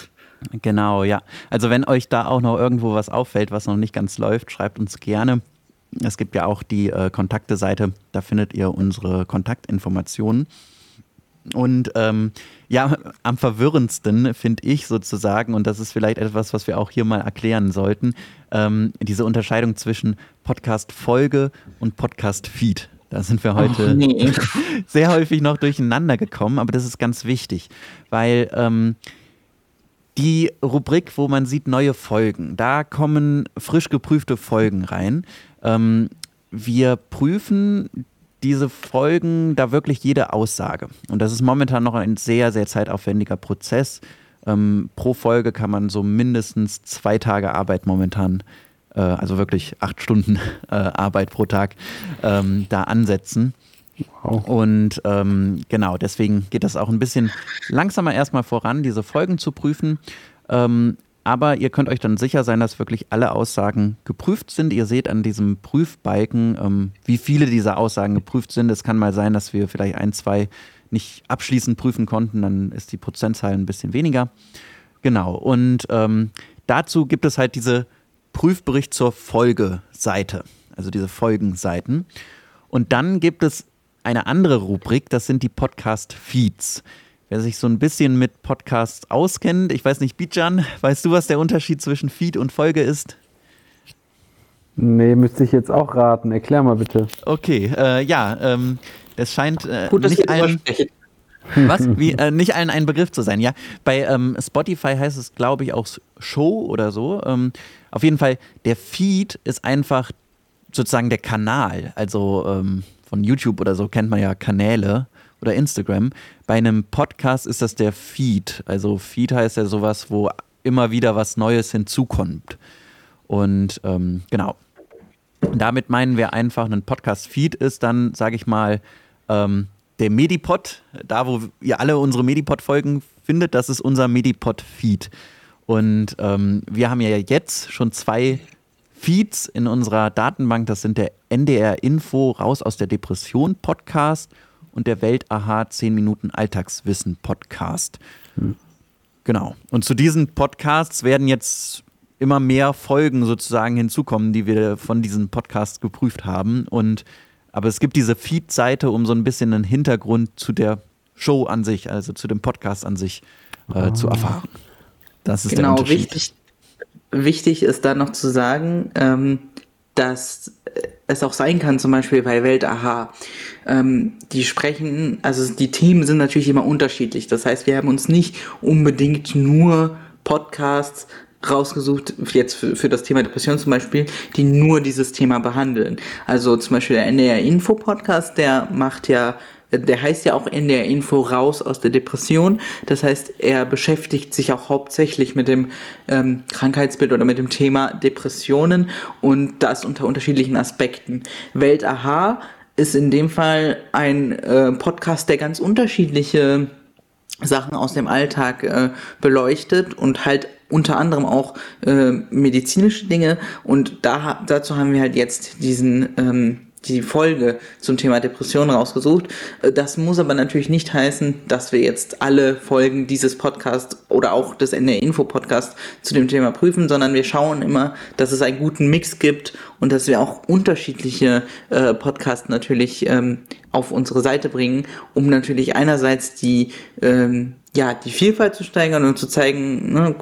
Genau, ja. Also wenn euch da auch noch irgendwo was auffällt, was noch nicht ganz läuft, schreibt uns gerne. Es gibt ja auch die Kontakte-Seite, da findet ihr unsere Kontaktinformationen. Und ja, am verwirrendsten finde ich sozusagen, und das ist vielleicht etwas, was wir auch hier mal erklären sollten, diese Unterscheidung zwischen Podcast-Folge und Podcast-Feed. Da sind wir heute sehr häufig noch durcheinander gekommen, aber das ist ganz wichtig, weil die Rubrik, wo man sieht neue Folgen, da kommen frisch geprüfte Folgen rein. Wir prüfen diese Folgen, da wirklich jede Aussage. Und das ist momentan noch ein sehr, sehr zeitaufwendiger Prozess. Pro Folge kann man so mindestens 2 Tage Arbeit momentan, also wirklich 8 Stunden Arbeit pro Tag, da ansetzen. Wow. Und genau, deswegen geht das auch ein bisschen langsamer erstmal voran, diese Folgen zu prüfen. Aber ihr könnt euch dann sicher sein, dass wirklich alle Aussagen geprüft sind. Ihr seht an diesem Prüfbalken, wie viele dieser Aussagen geprüft sind. Es kann mal sein, dass wir vielleicht 1, 2 nicht abschließend prüfen konnten. Dann ist die Prozentzahl ein bisschen weniger. Genau. Und dazu gibt es halt diese Prüfbericht zur Folgeseite, also diese Folgenseiten. Und dann gibt es eine andere Rubrik, das sind die Podcast-Feeds. Wer sich so ein bisschen mit Podcasts auskennt, ich weiß nicht, Bijan, weißt du, was der Unterschied zwischen Feed und Folge ist? Nee, müsste ich jetzt auch raten. Erklär mal bitte. Okay, ja, es scheint nicht allen ein Begriff zu sein, ja. Bei Spotify heißt es, glaube ich, auch Show oder so. Auf jeden Fall, der Feed ist einfach sozusagen der Kanal. Also von YouTube oder so kennt man ja Kanäle. Oder Instagram. Bei einem Podcast ist das der Feed. Also Feed heißt ja sowas, wo immer wieder was Neues hinzukommt. Und genau. Damit meinen wir einfach, ein Podcast-Feed ist dann, sage ich mal, der Medipod. Da, wo ihr alle unsere Medipod-Folgen findet, das ist unser Medipod-Feed. Und wir haben ja jetzt schon 2 Feeds in unserer Datenbank. Das sind der NDR Info, Raus aus der Depression Podcast und der Welt Aha 10 Minuten Alltagswissen Podcast. Genau. Und zu diesen Podcasts werden jetzt immer mehr Folgen sozusagen hinzukommen, die wir von diesen Podcasts geprüft haben. Aber es gibt diese Feed-Seite, um so ein bisschen einen Hintergrund zu der Show an sich, also zu dem Podcast an sich zu erfahren. Das ist genau der Unterschied. Wichtig ist da noch zu sagen, dass es auch sein kann, zum Beispiel bei Welt Aha, die sprechen, also die Themen sind natürlich immer unterschiedlich. Das heißt, wir haben uns nicht unbedingt nur Podcasts rausgesucht, jetzt für das Thema Depression zum Beispiel, die nur dieses Thema behandeln. Also zum Beispiel der NDR Info Podcast, der heißt ja auch NDR Info raus aus der Depression. Das heißt, er beschäftigt sich auch hauptsächlich mit dem Krankheitsbild oder mit dem Thema Depressionen und das unter unterschiedlichen Aspekten. Welt Aha ist in dem Fall ein Podcast, der ganz unterschiedliche Sachen aus dem Alltag beleuchtet und halt unter anderem auch medizinische Dinge. Und dazu haben wir halt jetzt die Folge zum Thema Depression rausgesucht. Das muss aber natürlich nicht heißen, dass wir jetzt alle Folgen dieses Podcasts oder auch des NDR-Info-Podcasts zu dem Thema prüfen, sondern wir schauen immer, dass es einen guten Mix gibt und dass wir auch unterschiedliche Podcasts natürlich auf unsere Seite bringen, um natürlich einerseits die Vielfalt zu steigern und zu zeigen, ne,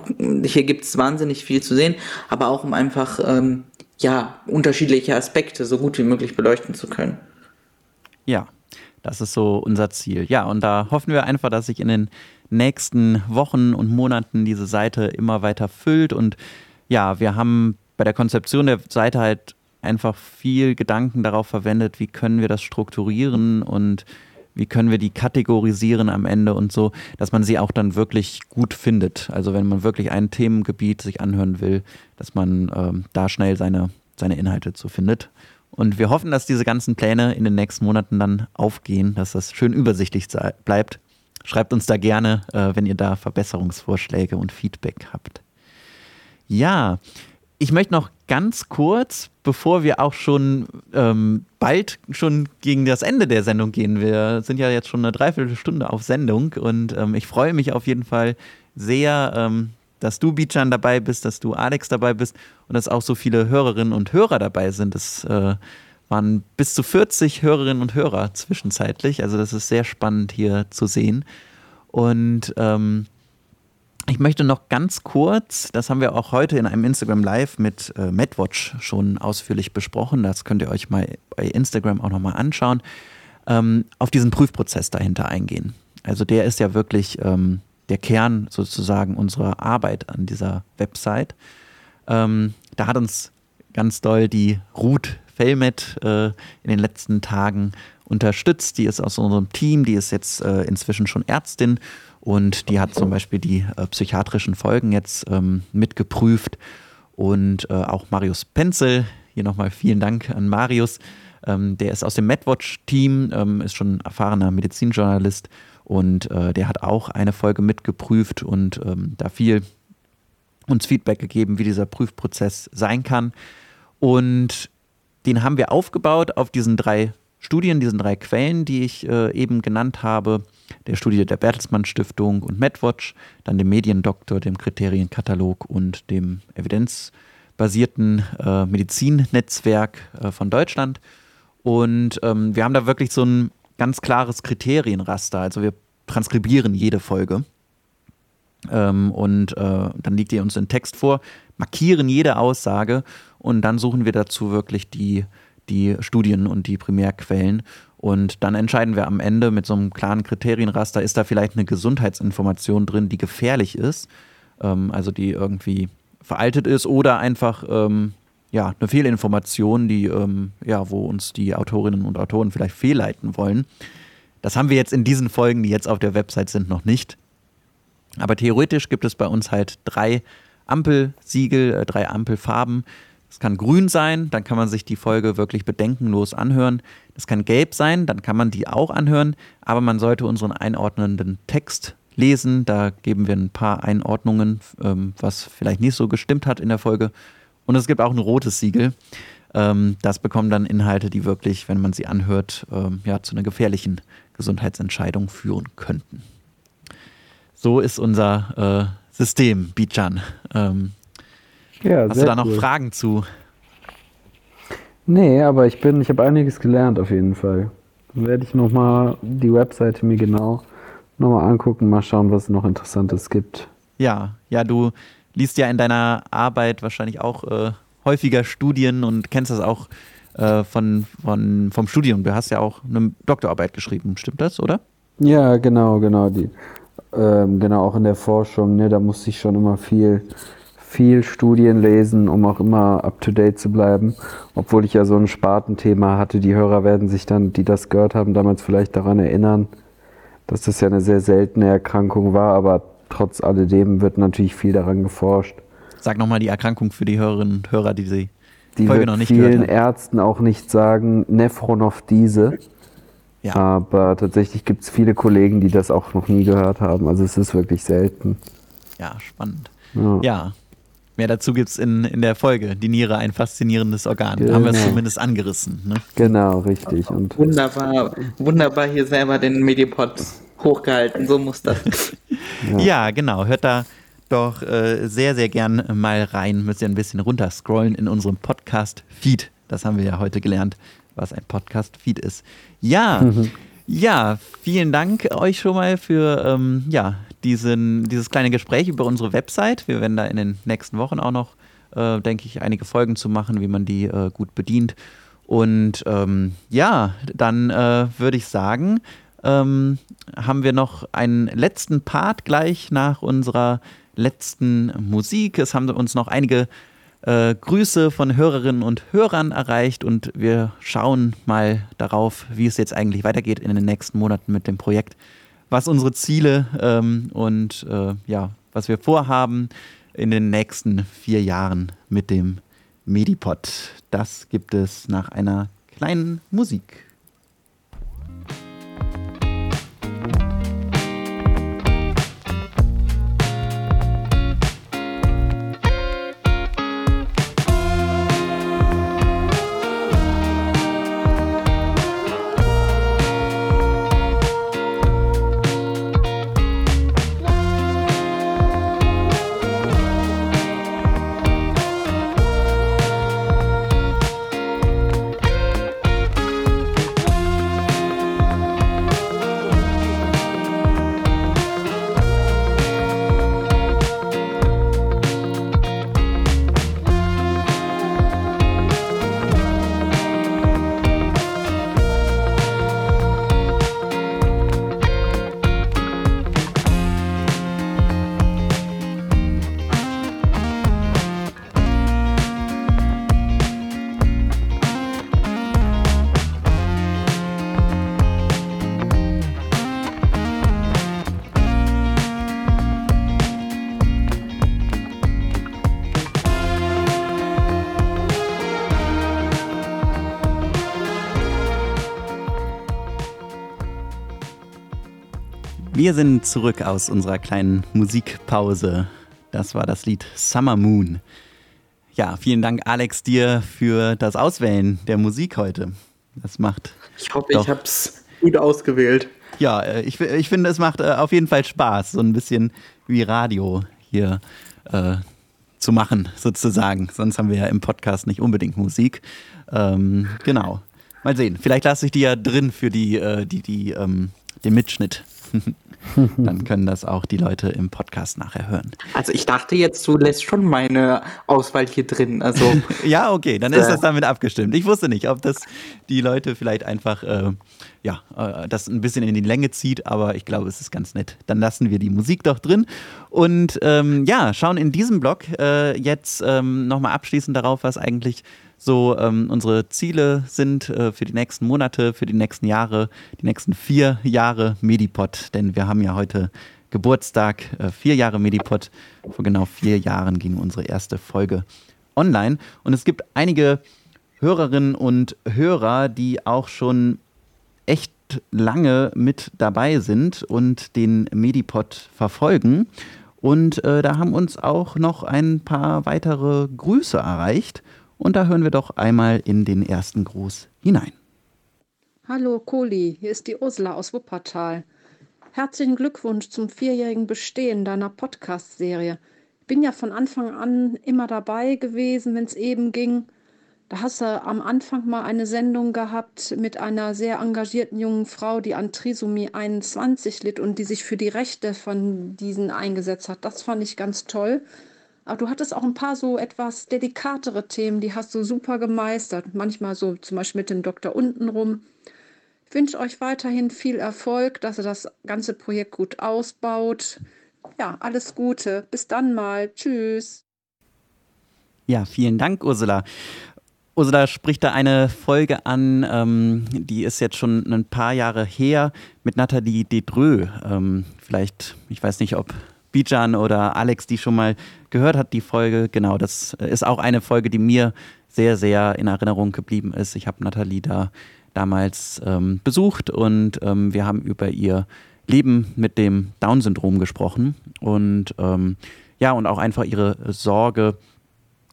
hier gibt's wahnsinnig viel zu sehen, aber auch um einfach unterschiedliche Aspekte so gut wie möglich beleuchten zu können. Ja, das ist so unser Ziel. Ja, und da hoffen wir einfach, dass sich in den nächsten Wochen und Monaten diese Seite immer weiter füllt. Und ja, wir haben bei der Konzeption der Seite halt einfach viel Gedanken darauf verwendet, wie können wir das strukturieren und wie können wir die kategorisieren am Ende und so, dass man sie auch dann wirklich gut findet. Also wenn man wirklich ein Themengebiet sich anhören will, dass man da schnell seine Inhalte zu findet. Und wir hoffen, dass diese ganzen Pläne in den nächsten Monaten dann aufgehen, dass das schön übersichtlich bleibt. Schreibt uns da gerne, wenn ihr da Verbesserungsvorschläge und Feedback habt. Ja, ich möchte noch ganz kurz, bevor wir auch schon bald schon gegen das Ende der Sendung gehen. Wir sind ja jetzt schon eine Dreiviertelstunde auf Sendung und ich freue mich auf jeden Fall sehr, dass du, Bijan, dabei bist, dass du, Alex, dabei bist und dass auch so viele Hörerinnen und Hörer dabei sind. Es waren bis zu 40 Hörerinnen und Hörer zwischenzeitlich. Also das ist sehr spannend hier zu sehen. Und ich möchte noch ganz kurz, das haben wir auch heute in einem Instagram Live mit MedWatch schon ausführlich besprochen, das könnt ihr euch mal bei Instagram auch nochmal anschauen, auf diesen Prüfprozess dahinter eingehen. Also der ist ja wirklich der Kern sozusagen unserer Arbeit an dieser Website. Da hat uns ganz doll die Ruth Fellmet in den letzten Tagen unterstützt. Die ist aus unserem Team, die ist jetzt inzwischen schon Ärztin und die hat zum Beispiel die psychiatrischen Folgen jetzt mitgeprüft. Und auch Marius Penzel, hier nochmal vielen Dank an Marius. Der ist aus dem MedWatch-Team, ist schon ein erfahrener Medizinjournalist. Und der hat auch eine Folge mitgeprüft und da viel uns Feedback gegeben, wie dieser Prüfprozess sein kann. Und den haben wir aufgebaut auf diesen drei Studien, diesen drei Quellen, die ich eben genannt habe. Der Studie der Bertelsmann Stiftung und MedWatch, dann dem Mediendoktor, dem Kriterienkatalog und dem evidenzbasierten Medizinnetzwerk von Deutschland. Und wir haben da wirklich so ein ganz klares Kriterienraster. Also wir transkribieren jede Folge und dann liegt ihr uns in Text vor, markieren jede Aussage und dann suchen wir dazu wirklich die Studien und die Primärquellen und dann entscheiden wir am Ende mit so einem klaren Kriterienraster, ist da vielleicht eine Gesundheitsinformation drin, die gefährlich ist, also die irgendwie veraltet ist oder einfach ja, eine Fehlinformation, die, ja, wo uns die Autorinnen und Autoren vielleicht fehlleiten wollen. Das haben wir jetzt in diesen Folgen, die jetzt auf der Website sind, noch nicht. Aber theoretisch gibt es bei uns halt drei Ampelsiegel, drei Ampelfarben. Das kann grün sein, dann kann man sich die Folge wirklich bedenkenlos anhören. Das kann gelb sein, dann kann man die auch anhören. Aber man sollte unseren einordnenden Text lesen. Da geben wir ein paar Einordnungen, was vielleicht nicht so gestimmt hat in der Folge. Und es gibt auch ein rotes Siegel. Das bekommen dann Inhalte, die wirklich, wenn man sie anhört, ja, zu einer gefährlichen Gesundheitsentscheidung führen könnten. So ist unser System, Bijan. Ja, hast du da noch Fragen zu? Nee, aber ich habe einiges gelernt auf jeden Fall. Dann werde ich nochmal die Webseite mir genau nochmal angucken, mal schauen, was es noch Interessantes gibt. Ja, du liest ja in deiner Arbeit wahrscheinlich auch häufiger Studien und kennst das auch vom Studium. Du hast ja auch eine Doktorarbeit geschrieben, stimmt das, oder? Ja, genau. Die, genau, auch in der Forschung, ne, da musste ich schon immer viel Studien lesen, um auch immer up-to-date zu bleiben. Obwohl ich ja so ein Spartenthema hatte, die Hörer werden sich dann, die das gehört haben, damals vielleicht daran erinnern, dass das ja eine sehr seltene Erkrankung war, aber trotz alledem wird natürlich viel daran geforscht. Sag nochmal die Erkrankung für die Hörerinnen und Hörer, die die Folge noch nicht gehört haben. Die vielen Ärzten auch nicht sagen, Nephronophthise. Ja. Aber tatsächlich gibt es viele Kollegen, die das auch noch nie gehört haben. Also es ist wirklich selten. Ja, spannend. Ja. Mehr dazu gibt es in der Folge. Die Niere, ein faszinierendes Organ. Genau. Haben wir es zumindest angerissen. Ne? Genau, richtig. Und wunderbar hier selber den Medipod hochgehalten, so muss das. Ja, genau. Hört da doch sehr, sehr gern mal rein. Müsst ihr ein bisschen runterscrollen in unserem Podcast-Feed. Das haben wir ja heute gelernt, was ein Podcast-Feed ist. Ja, vielen Dank euch schon mal für dieses kleine Gespräch über unsere Website. Wir werden da in den nächsten Wochen auch noch, denke ich, einige Folgen zu machen, wie man die gut bedient. Und dann würde ich sagen, haben wir noch einen letzten Part gleich nach unserer letzten Musik. Es haben uns noch einige Grüße von Hörerinnen und Hörern erreicht und wir schauen mal darauf, wie es jetzt eigentlich weitergeht in den nächsten Monaten mit dem Projekt, was unsere Ziele was wir vorhaben in den nächsten 4 Jahren mit dem Medipod. Das gibt es nach einer kleinen Musik. Wir sind zurück aus unserer kleinen Musikpause. Das war das Lied Summer Moon. Ja, vielen Dank, Alex, dir für das Auswählen der Musik heute. Das macht. Ich hoffe, ich habe es gut ausgewählt. Ja, ich finde, es macht auf jeden Fall Spaß, so ein bisschen wie Radio hier zu machen, sozusagen. Sonst haben wir ja im Podcast nicht unbedingt Musik. Genau. Mal sehen. Vielleicht lasse ich die ja drin für den Mitschnitt. Dann können das auch die Leute im Podcast nachher hören. Also ich dachte jetzt, du lässt schon meine Auswahl hier drin. Also ja, okay, dann ist das damit abgestimmt. Ich wusste nicht, ob das die Leute vielleicht einfach das ein bisschen in die Länge zieht, aber ich glaube, es ist ganz nett. Dann lassen wir die Musik doch drin und schauen in diesem Blog jetzt nochmal abschließend darauf, was eigentlich so unsere Ziele sind für die nächsten Monate, für die nächsten Jahre, die nächsten 4 Jahre Medipod. Denn wir haben ja heute Geburtstag, 4 Jahre Medipod. Vor genau 4 Jahren ging unsere erste Folge online. Und es gibt einige Hörerinnen und Hörer, die auch schon echt lange mit dabei sind und den Medipod verfolgen. Und da haben uns auch noch ein paar weitere Grüße erreicht. Und da hören wir doch einmal in den ersten Gruß hinein. Hallo Kohli, hier ist die Ursula aus Wuppertal. Herzlichen Glückwunsch zum 4-jährigen Bestehen deiner Podcast-Serie. Ich bin ja von Anfang an immer dabei gewesen, wenn es eben ging. Da hast du am Anfang mal eine Sendung gehabt mit einer sehr engagierten jungen Frau, die an Trisomie 21 litt und die sich für die Rechte von diesen eingesetzt hat. Das fand ich ganz toll. Aber du hattest auch ein paar so etwas delikatere Themen, die hast du super gemeistert. Manchmal so zum Beispiel mit dem Doktor untenrum. Ich wünsche euch weiterhin viel Erfolg, dass ihr das ganze Projekt gut ausbaut. Ja, alles Gute. Bis dann mal. Tschüss. Ja, vielen Dank, Ursula. Ursula spricht da eine Folge an, die ist jetzt schon ein paar Jahre her, mit Nathalie Dédrö. Vielleicht, ich weiß nicht, ob Bijan oder Alex die schon mal gehört hat, die Folge. Genau, das ist auch eine Folge, die mir sehr, sehr in Erinnerung geblieben ist. Ich habe Nathalie da damals besucht und wir haben über ihr Leben mit dem Down-Syndrom gesprochen und und auch einfach ihre Sorge,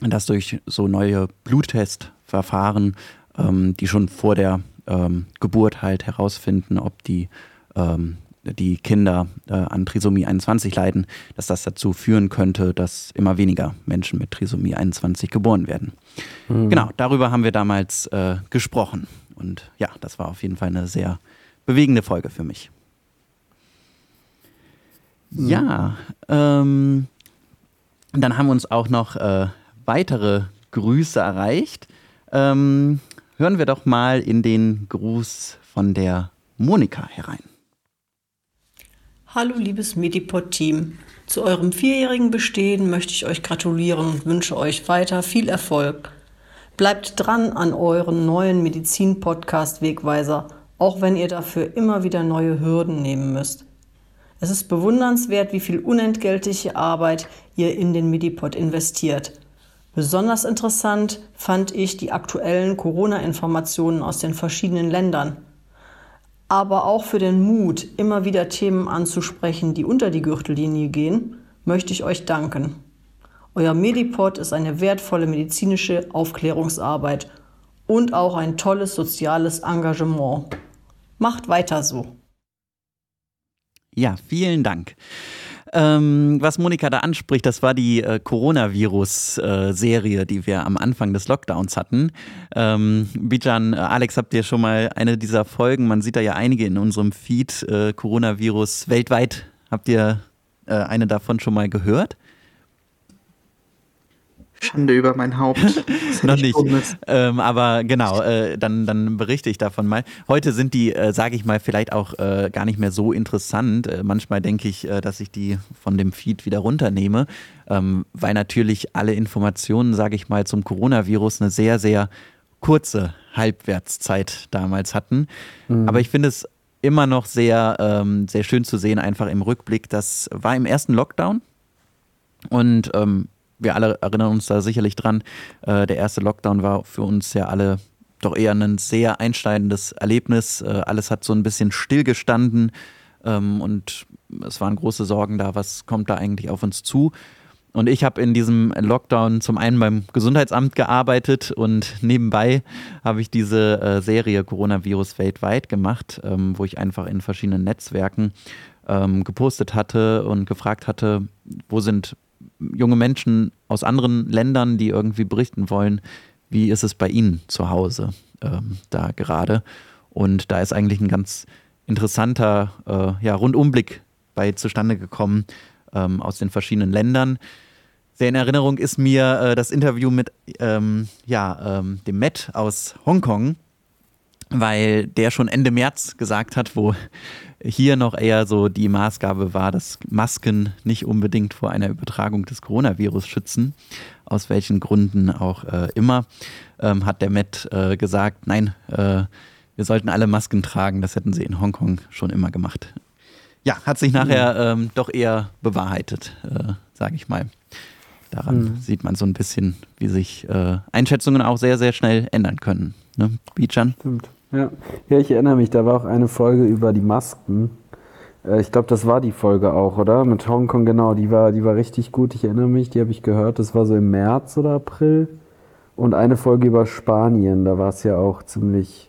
dass durch so neue Bluttestverfahren, die schon vor der Geburt halt herausfinden, ob die Kinder an Trisomie 21 leiden, dass das dazu führen könnte, dass immer weniger Menschen mit Trisomie 21 geboren werden. Mhm. Genau, darüber haben wir damals gesprochen. Und ja, das war auf jeden Fall eine sehr bewegende Folge für mich. Mhm. Ja, dann haben uns auch noch weitere Grüße erreicht. Hören wir doch mal in den Gruß von der Monika herein. Hallo liebes Medipod-Team, zu eurem 4-jährigen Bestehen möchte ich euch gratulieren und wünsche euch weiter viel Erfolg. Bleibt dran an euren neuen Medizin-Podcast Wegweiser, auch wenn ihr dafür immer wieder neue Hürden nehmen müsst. Es ist bewundernswert, wie viel unentgeltliche Arbeit ihr in den Medipod investiert. Besonders interessant fand ich die aktuellen Corona-Informationen aus den verschiedenen Ländern. Aber auch für den Mut, immer wieder Themen anzusprechen, die unter die Gürtellinie gehen, möchte ich euch danken. Euer Medipod ist eine wertvolle medizinische Aufklärungsarbeit und auch ein tolles soziales Engagement. Macht weiter so. Ja, vielen Dank. Was Monika da anspricht, das war die Coronavirus-Serie, die wir am Anfang des Lockdowns hatten. Bijan, Alex, habt ihr schon mal eine dieser Folgen, man sieht da ja einige in unserem Feed, Coronavirus weltweit, habt ihr eine davon schon mal gehört? Schande über mein Haupt. Noch nicht. Aber genau, dann berichte ich davon mal. Heute sind die, sage ich mal, vielleicht auch gar nicht mehr so interessant. Manchmal denke ich, dass ich die von dem Feed wieder runternehme, weil natürlich alle Informationen, sage ich mal, zum Coronavirus eine sehr, sehr kurze Halbwertszeit damals hatten. Mhm. Aber ich finde es immer noch sehr, sehr schön zu sehen, einfach im Rückblick. Das war im ersten Lockdown und wir alle erinnern uns da sicherlich dran, der erste Lockdown war für uns ja alle doch eher ein sehr einschneidendes Erlebnis. Alles hat so ein bisschen stillgestanden und es waren große Sorgen da, was kommt da eigentlich auf uns zu? Und ich habe in diesem Lockdown zum einen beim Gesundheitsamt gearbeitet und nebenbei habe ich diese Serie Coronavirus weltweit gemacht, wo ich einfach in verschiedenen Netzwerken gepostet hatte und gefragt hatte, wo sind junge Menschen aus anderen Ländern, die irgendwie berichten wollen, wie ist es bei ihnen zu Hause da gerade? Und da ist eigentlich ein ganz interessanter Rundumblick bei zustande gekommen aus den verschiedenen Ländern. Sehr in Erinnerung ist mir das Interview mit dem Med aus Hongkong, weil der schon Ende März gesagt hat, wo hier noch eher so die Maßgabe war, dass Masken nicht unbedingt vor einer Übertragung des Coronavirus schützen, aus welchen Gründen auch immer, hat der Med gesagt, nein, wir sollten alle Masken tragen, das hätten sie in Hongkong schon immer gemacht. Ja, hat sich nachher doch eher bewahrheitet, sage ich mal. Daran sieht man so ein bisschen, wie sich Einschätzungen auch sehr, sehr schnell ändern können. Ne, Bijan? Stimmt. Ja, ich erinnere mich, da war auch eine Folge über die Masken. Ich glaube, das war die Folge auch, oder? Mit Hongkong, genau, die war richtig gut. Ich erinnere mich, die habe ich gehört, das war so im März oder April. Und eine Folge über Spanien, da war es ja auch ziemlich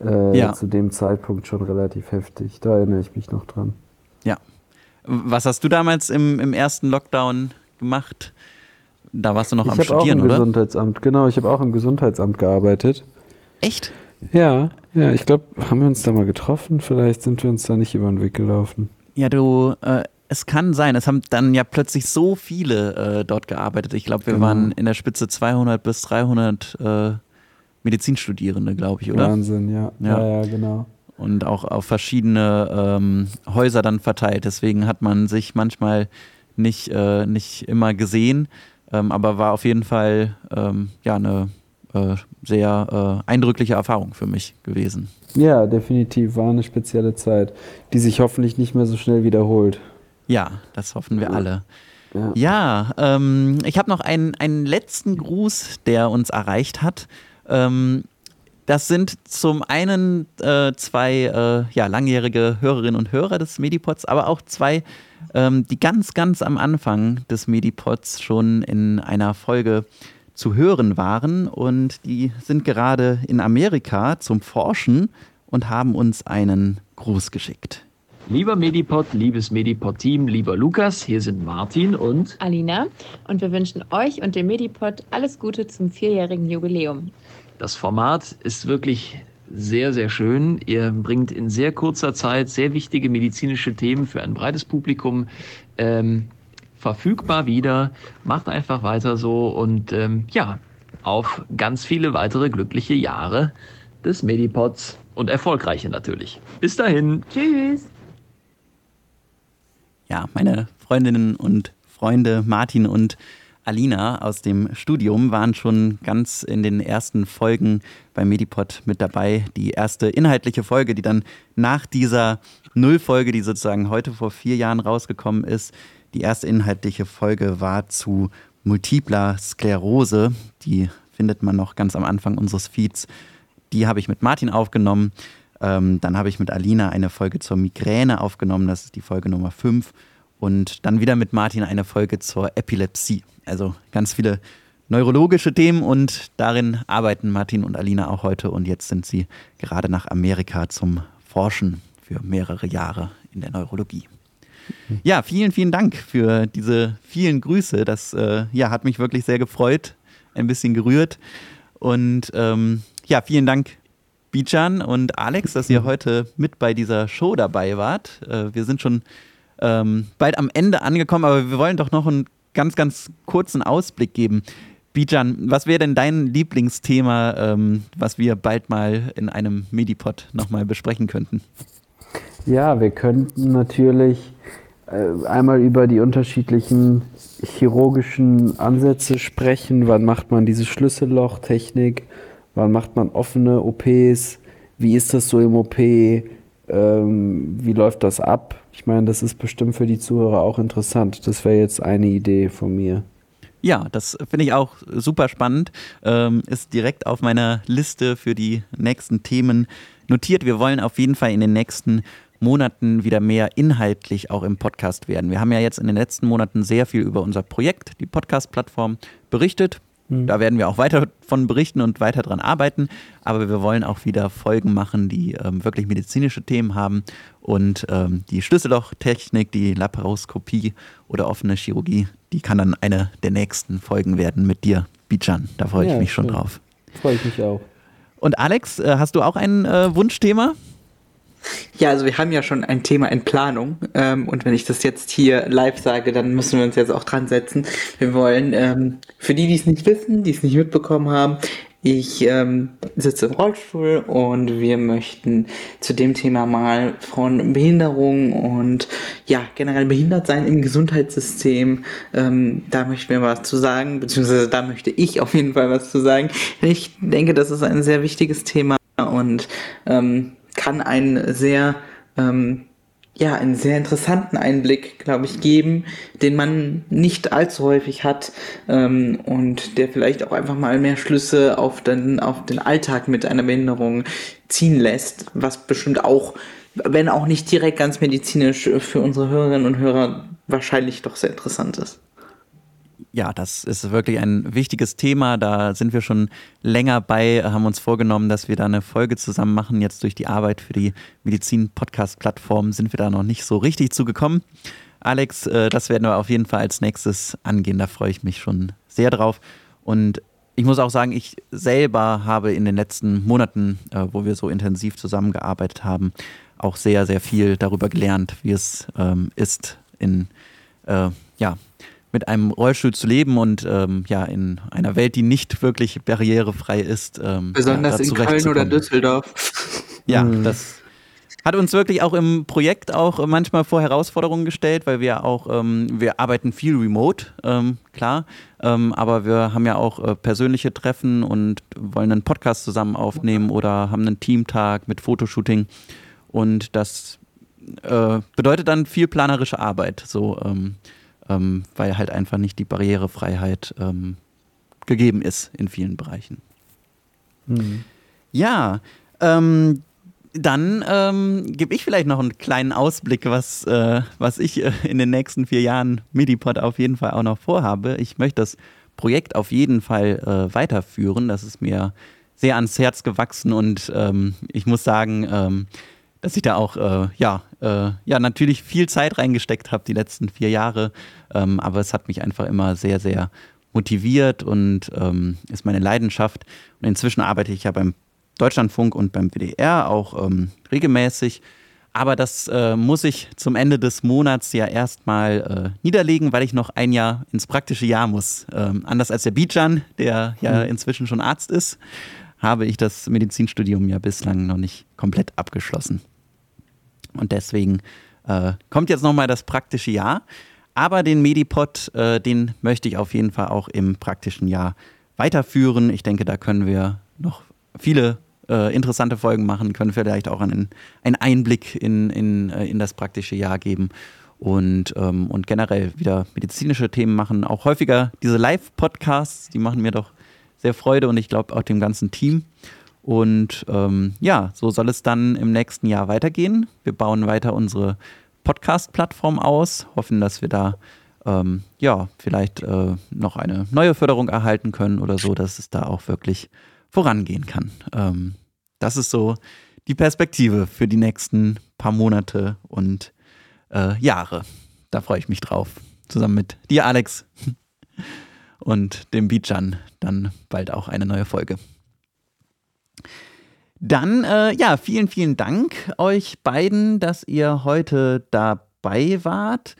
zu dem Zeitpunkt schon relativ heftig. Da erinnere ich mich noch dran. Ja. Was hast du damals im ersten Lockdown gemacht? Da warst du noch am Studieren, oder? Ich habe auch im Gesundheitsamt gearbeitet. Echt? Ja, ich glaube, haben wir uns da mal getroffen? Vielleicht sind wir uns da nicht über den Weg gelaufen. Ja, es kann sein. Es haben dann ja plötzlich so viele dort gearbeitet. Ich glaube, wir waren in der Spitze 200 bis 300 Medizinstudierende, glaube ich, oder? Wahnsinn, ja. Ja, genau. Und auch auf verschiedene Häuser dann verteilt. Deswegen hat man sich manchmal nicht immer gesehen, aber war auf jeden Fall eine sehr eindrückliche Erfahrung für mich gewesen. Ja, definitiv. War eine spezielle Zeit, die sich hoffentlich nicht mehr so schnell wiederholt. Ja, das hoffen wir alle. Ja, ich habe noch einen letzten Gruß, der uns erreicht hat. Das sind zum einen zwei langjährige Hörerinnen und Hörer des Medipods, aber auch zwei, die ganz, ganz am Anfang des Medipods schon in einer Folge zu hören waren. Und die sind gerade in Amerika zum Forschen und haben uns einen Gruß geschickt. Lieber Medipod, liebes Medipod-Team, lieber Lukas, hier sind Martin und Alina und wir wünschen euch und dem Medipod alles Gute zum 4-jährigen Jubiläum. Das Format ist wirklich sehr, sehr schön. Ihr bringt in sehr kurzer Zeit sehr wichtige medizinische Themen für ein breites Publikum verfügbar wieder. Macht einfach weiter so und auf ganz viele weitere glückliche Jahre des Medipods und erfolgreiche natürlich. Bis dahin. Tschüss. Ja, meine Freundinnen und Freunde Martin und Alina aus dem Studium waren schon ganz in den ersten Folgen beim Medipod mit dabei. Die erste inhaltliche Folge, die dann nach dieser Nullfolge, die sozusagen heute vor 4 Jahren rausgekommen ist, die erste inhaltliche Folge war zu multipler Sklerose. Die findet man noch ganz am Anfang unseres Feeds. Die habe ich mit Martin aufgenommen. Dann habe ich mit Alina eine Folge zur Migräne aufgenommen, das ist die Folge Nummer 5. Und dann wieder mit Martin eine Folge zur Epilepsie. Also ganz viele neurologische Themen und darin arbeiten Martin und Alina auch heute. Und jetzt sind sie gerade nach Amerika zum Forschen für mehrere Jahre in der Neurologie. Ja, vielen, vielen Dank für diese vielen Grüße. Das hat mich wirklich sehr gefreut, ein bisschen gerührt. Und vielen Dank, Bijan und Alex, dass ihr heute mit bei dieser Show dabei wart. Wir sind schon bald am Ende angekommen, aber wir wollen doch noch einen ganz, ganz kurzen Ausblick geben. Bijan, was wäre denn dein Lieblingsthema, was wir bald mal in einem Medipod nochmal besprechen könnten? Ja, wir könnten natürlich einmal über die unterschiedlichen chirurgischen Ansätze sprechen. Wann macht man diese Schlüssellochtechnik? Wann macht man offene OPs? Wie ist das so im OP? Wie läuft das ab? Ich meine, das ist bestimmt für die Zuhörer auch interessant. Das wäre jetzt eine Idee von mir. Ja, das finde ich auch super spannend. Ist direkt auf meiner Liste für die nächsten Themen notiert. Wir wollen auf jeden Fall in den nächsten Monaten wieder mehr inhaltlich auch im Podcast werden. Wir haben ja jetzt in den letzten Monaten sehr viel über unser Projekt, die Podcast-Plattform, berichtet. Da werden wir auch weiter von berichten und weiter dran arbeiten. Aber wir wollen auch wieder Folgen machen, die wirklich medizinische Themen haben. Und die Schlüssellochtechnik, die Laparoskopie oder offene Chirurgie, die kann dann eine der nächsten Folgen werden mit dir, Bijan. Da freue ich mich schon drauf. Freue ich mich auch. Und Alex, hast du auch ein Wunschthema? Ja, also wir haben ja schon ein Thema in Planung und wenn ich das jetzt hier live sage, dann müssen wir uns jetzt auch dran setzen. Wir wollen, für die, die es nicht wissen, die es nicht mitbekommen haben, ich sitze im Rollstuhl und wir möchten zu dem Thema mal von Behinderung und ja, generell behindert sein im Gesundheitssystem, da möchten wir was zu sagen, beziehungsweise da möchte ich auf jeden Fall was zu sagen. Ich denke, das ist ein sehr wichtiges Thema und kann einen sehr, einen sehr interessanten Einblick, glaube ich, geben, den man nicht allzu häufig hat und der vielleicht auch einfach mal mehr Schlüsse auf den Alltag mit einer Behinderung ziehen lässt, was bestimmt auch, wenn auch nicht direkt ganz medizinisch, für unsere Hörerinnen und Hörer wahrscheinlich doch sehr interessant ist. Ja, das ist wirklich ein wichtiges Thema. Da sind wir schon länger bei, haben uns vorgenommen, dass wir da eine Folge zusammen machen. Jetzt durch die Arbeit für die Medizin-Podcast-Plattform sind wir da noch nicht so richtig zugekommen. Alex, das werden wir auf jeden Fall als nächstes angehen. Da freue ich mich schon sehr drauf. Und ich muss auch sagen, ich selber habe in den letzten Monaten, wo wir so intensiv zusammengearbeitet haben, auch sehr, sehr viel darüber gelernt, wie es ist, mit einem Rollstuhl zu leben und in einer Welt, die nicht wirklich barrierefrei ist. Besonders in Köln oder Düsseldorf. Ja, das hat uns wirklich auch im Projekt auch manchmal vor Herausforderungen gestellt, weil wir auch, wir arbeiten viel remote, klar, aber wir haben ja auch persönliche Treffen und wollen einen Podcast zusammen aufnehmen oder haben einen Teamtag mit Fotoshooting und das bedeutet dann viel planerische Arbeit, so weil halt einfach nicht die Barrierefreiheit gegeben ist in vielen Bereichen. Mhm. Ja, dann gebe ich vielleicht noch einen kleinen Ausblick, was ich in den nächsten 4 Jahren Medipod auf jeden Fall auch noch vorhabe. Ich möchte das Projekt auf jeden Fall weiterführen. Das ist mir sehr ans Herz gewachsen und ich muss sagen, dass ich da auch natürlich viel Zeit reingesteckt habe die letzten 4 Jahre, aber es hat mich einfach immer sehr, sehr motiviert und ist meine Leidenschaft. Und inzwischen arbeite ich ja beim Deutschlandfunk und beim WDR auch regelmäßig, aber das muss ich zum Ende des Monats ja erstmal niederlegen, weil ich noch ein Jahr ins praktische Jahr muss. Anders als der Bijan, der ja inzwischen schon Arzt ist, habe ich das Medizinstudium ja bislang noch nicht komplett abgeschlossen. Und deswegen kommt jetzt nochmal das praktische Jahr. Aber den Medipod, den möchte ich auf jeden Fall auch im praktischen Jahr weiterführen. Ich denke, da können wir noch viele interessante Folgen machen, können vielleicht auch einen Einblick in das praktische Jahr geben und generell wieder medizinische Themen machen. Auch häufiger diese Live-Podcasts, die machen mir doch sehr Freude und ich glaube auch dem ganzen Team. Und so soll es dann im nächsten Jahr weitergehen. Wir bauen weiter unsere Podcast-Plattform aus, hoffen, dass wir da vielleicht noch eine neue Förderung erhalten können oder so, dass es da auch wirklich vorangehen kann. Das ist so die Perspektive für die nächsten paar Monate und Jahre. Da freue ich mich drauf. Zusammen mit dir, Alex. Und dem Bijan dann bald auch eine neue Folge. Dann, vielen, vielen Dank euch beiden, dass ihr heute dabei wart.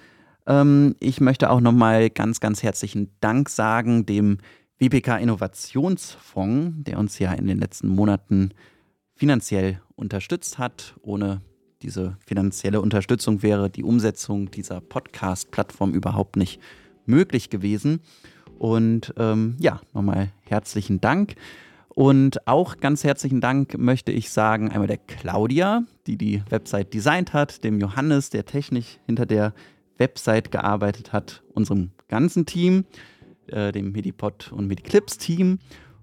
Ich möchte auch nochmal ganz, ganz herzlichen Dank sagen dem WPK Innovationsfonds, der uns ja in den letzten Monaten finanziell unterstützt hat. Ohne diese finanzielle Unterstützung wäre die Umsetzung dieser Podcast-Plattform überhaupt nicht möglich gewesen. Und nochmal herzlichen Dank. Und auch ganz herzlichen Dank möchte ich sagen, einmal der Claudia, die Website designt hat, dem Johannes, der technisch hinter der Website gearbeitet hat, unserem ganzen Team, dem Medipod und MediClips-Team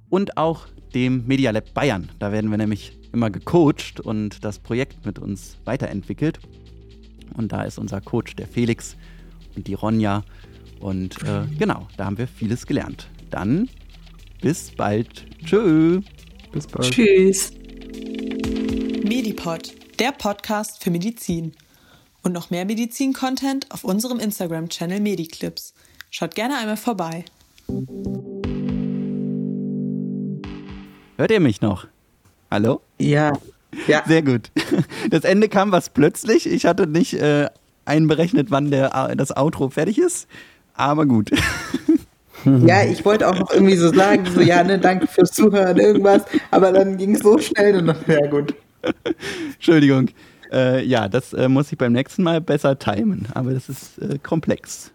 und auch dem Media Lab Bayern. Da werden wir nämlich immer gecoacht und das Projekt mit uns weiterentwickelt. Und da ist unser Coach der Felix und die Ronja. Und genau, da haben wir vieles gelernt. Dann bis bald. Tschö. Bis bald. Tschüss. Medipod, der Podcast für Medizin. Und noch mehr Medizin-Content auf unserem Instagram-Channel MediClips. Schaut gerne einmal vorbei. Hört ihr mich noch? Hallo? Ja. Ja. Sehr gut. Das Ende kam was plötzlich. Ich hatte nicht einberechnet, wann das Outro fertig ist. Aber gut. Ja, ich wollte auch noch irgendwie so sagen, so, ja, ne, danke fürs Zuhören, irgendwas. Aber dann ging es so schnell und dann, ja gut. Entschuldigung. Ja, das muss ich beim nächsten Mal besser timen, aber das ist komplex.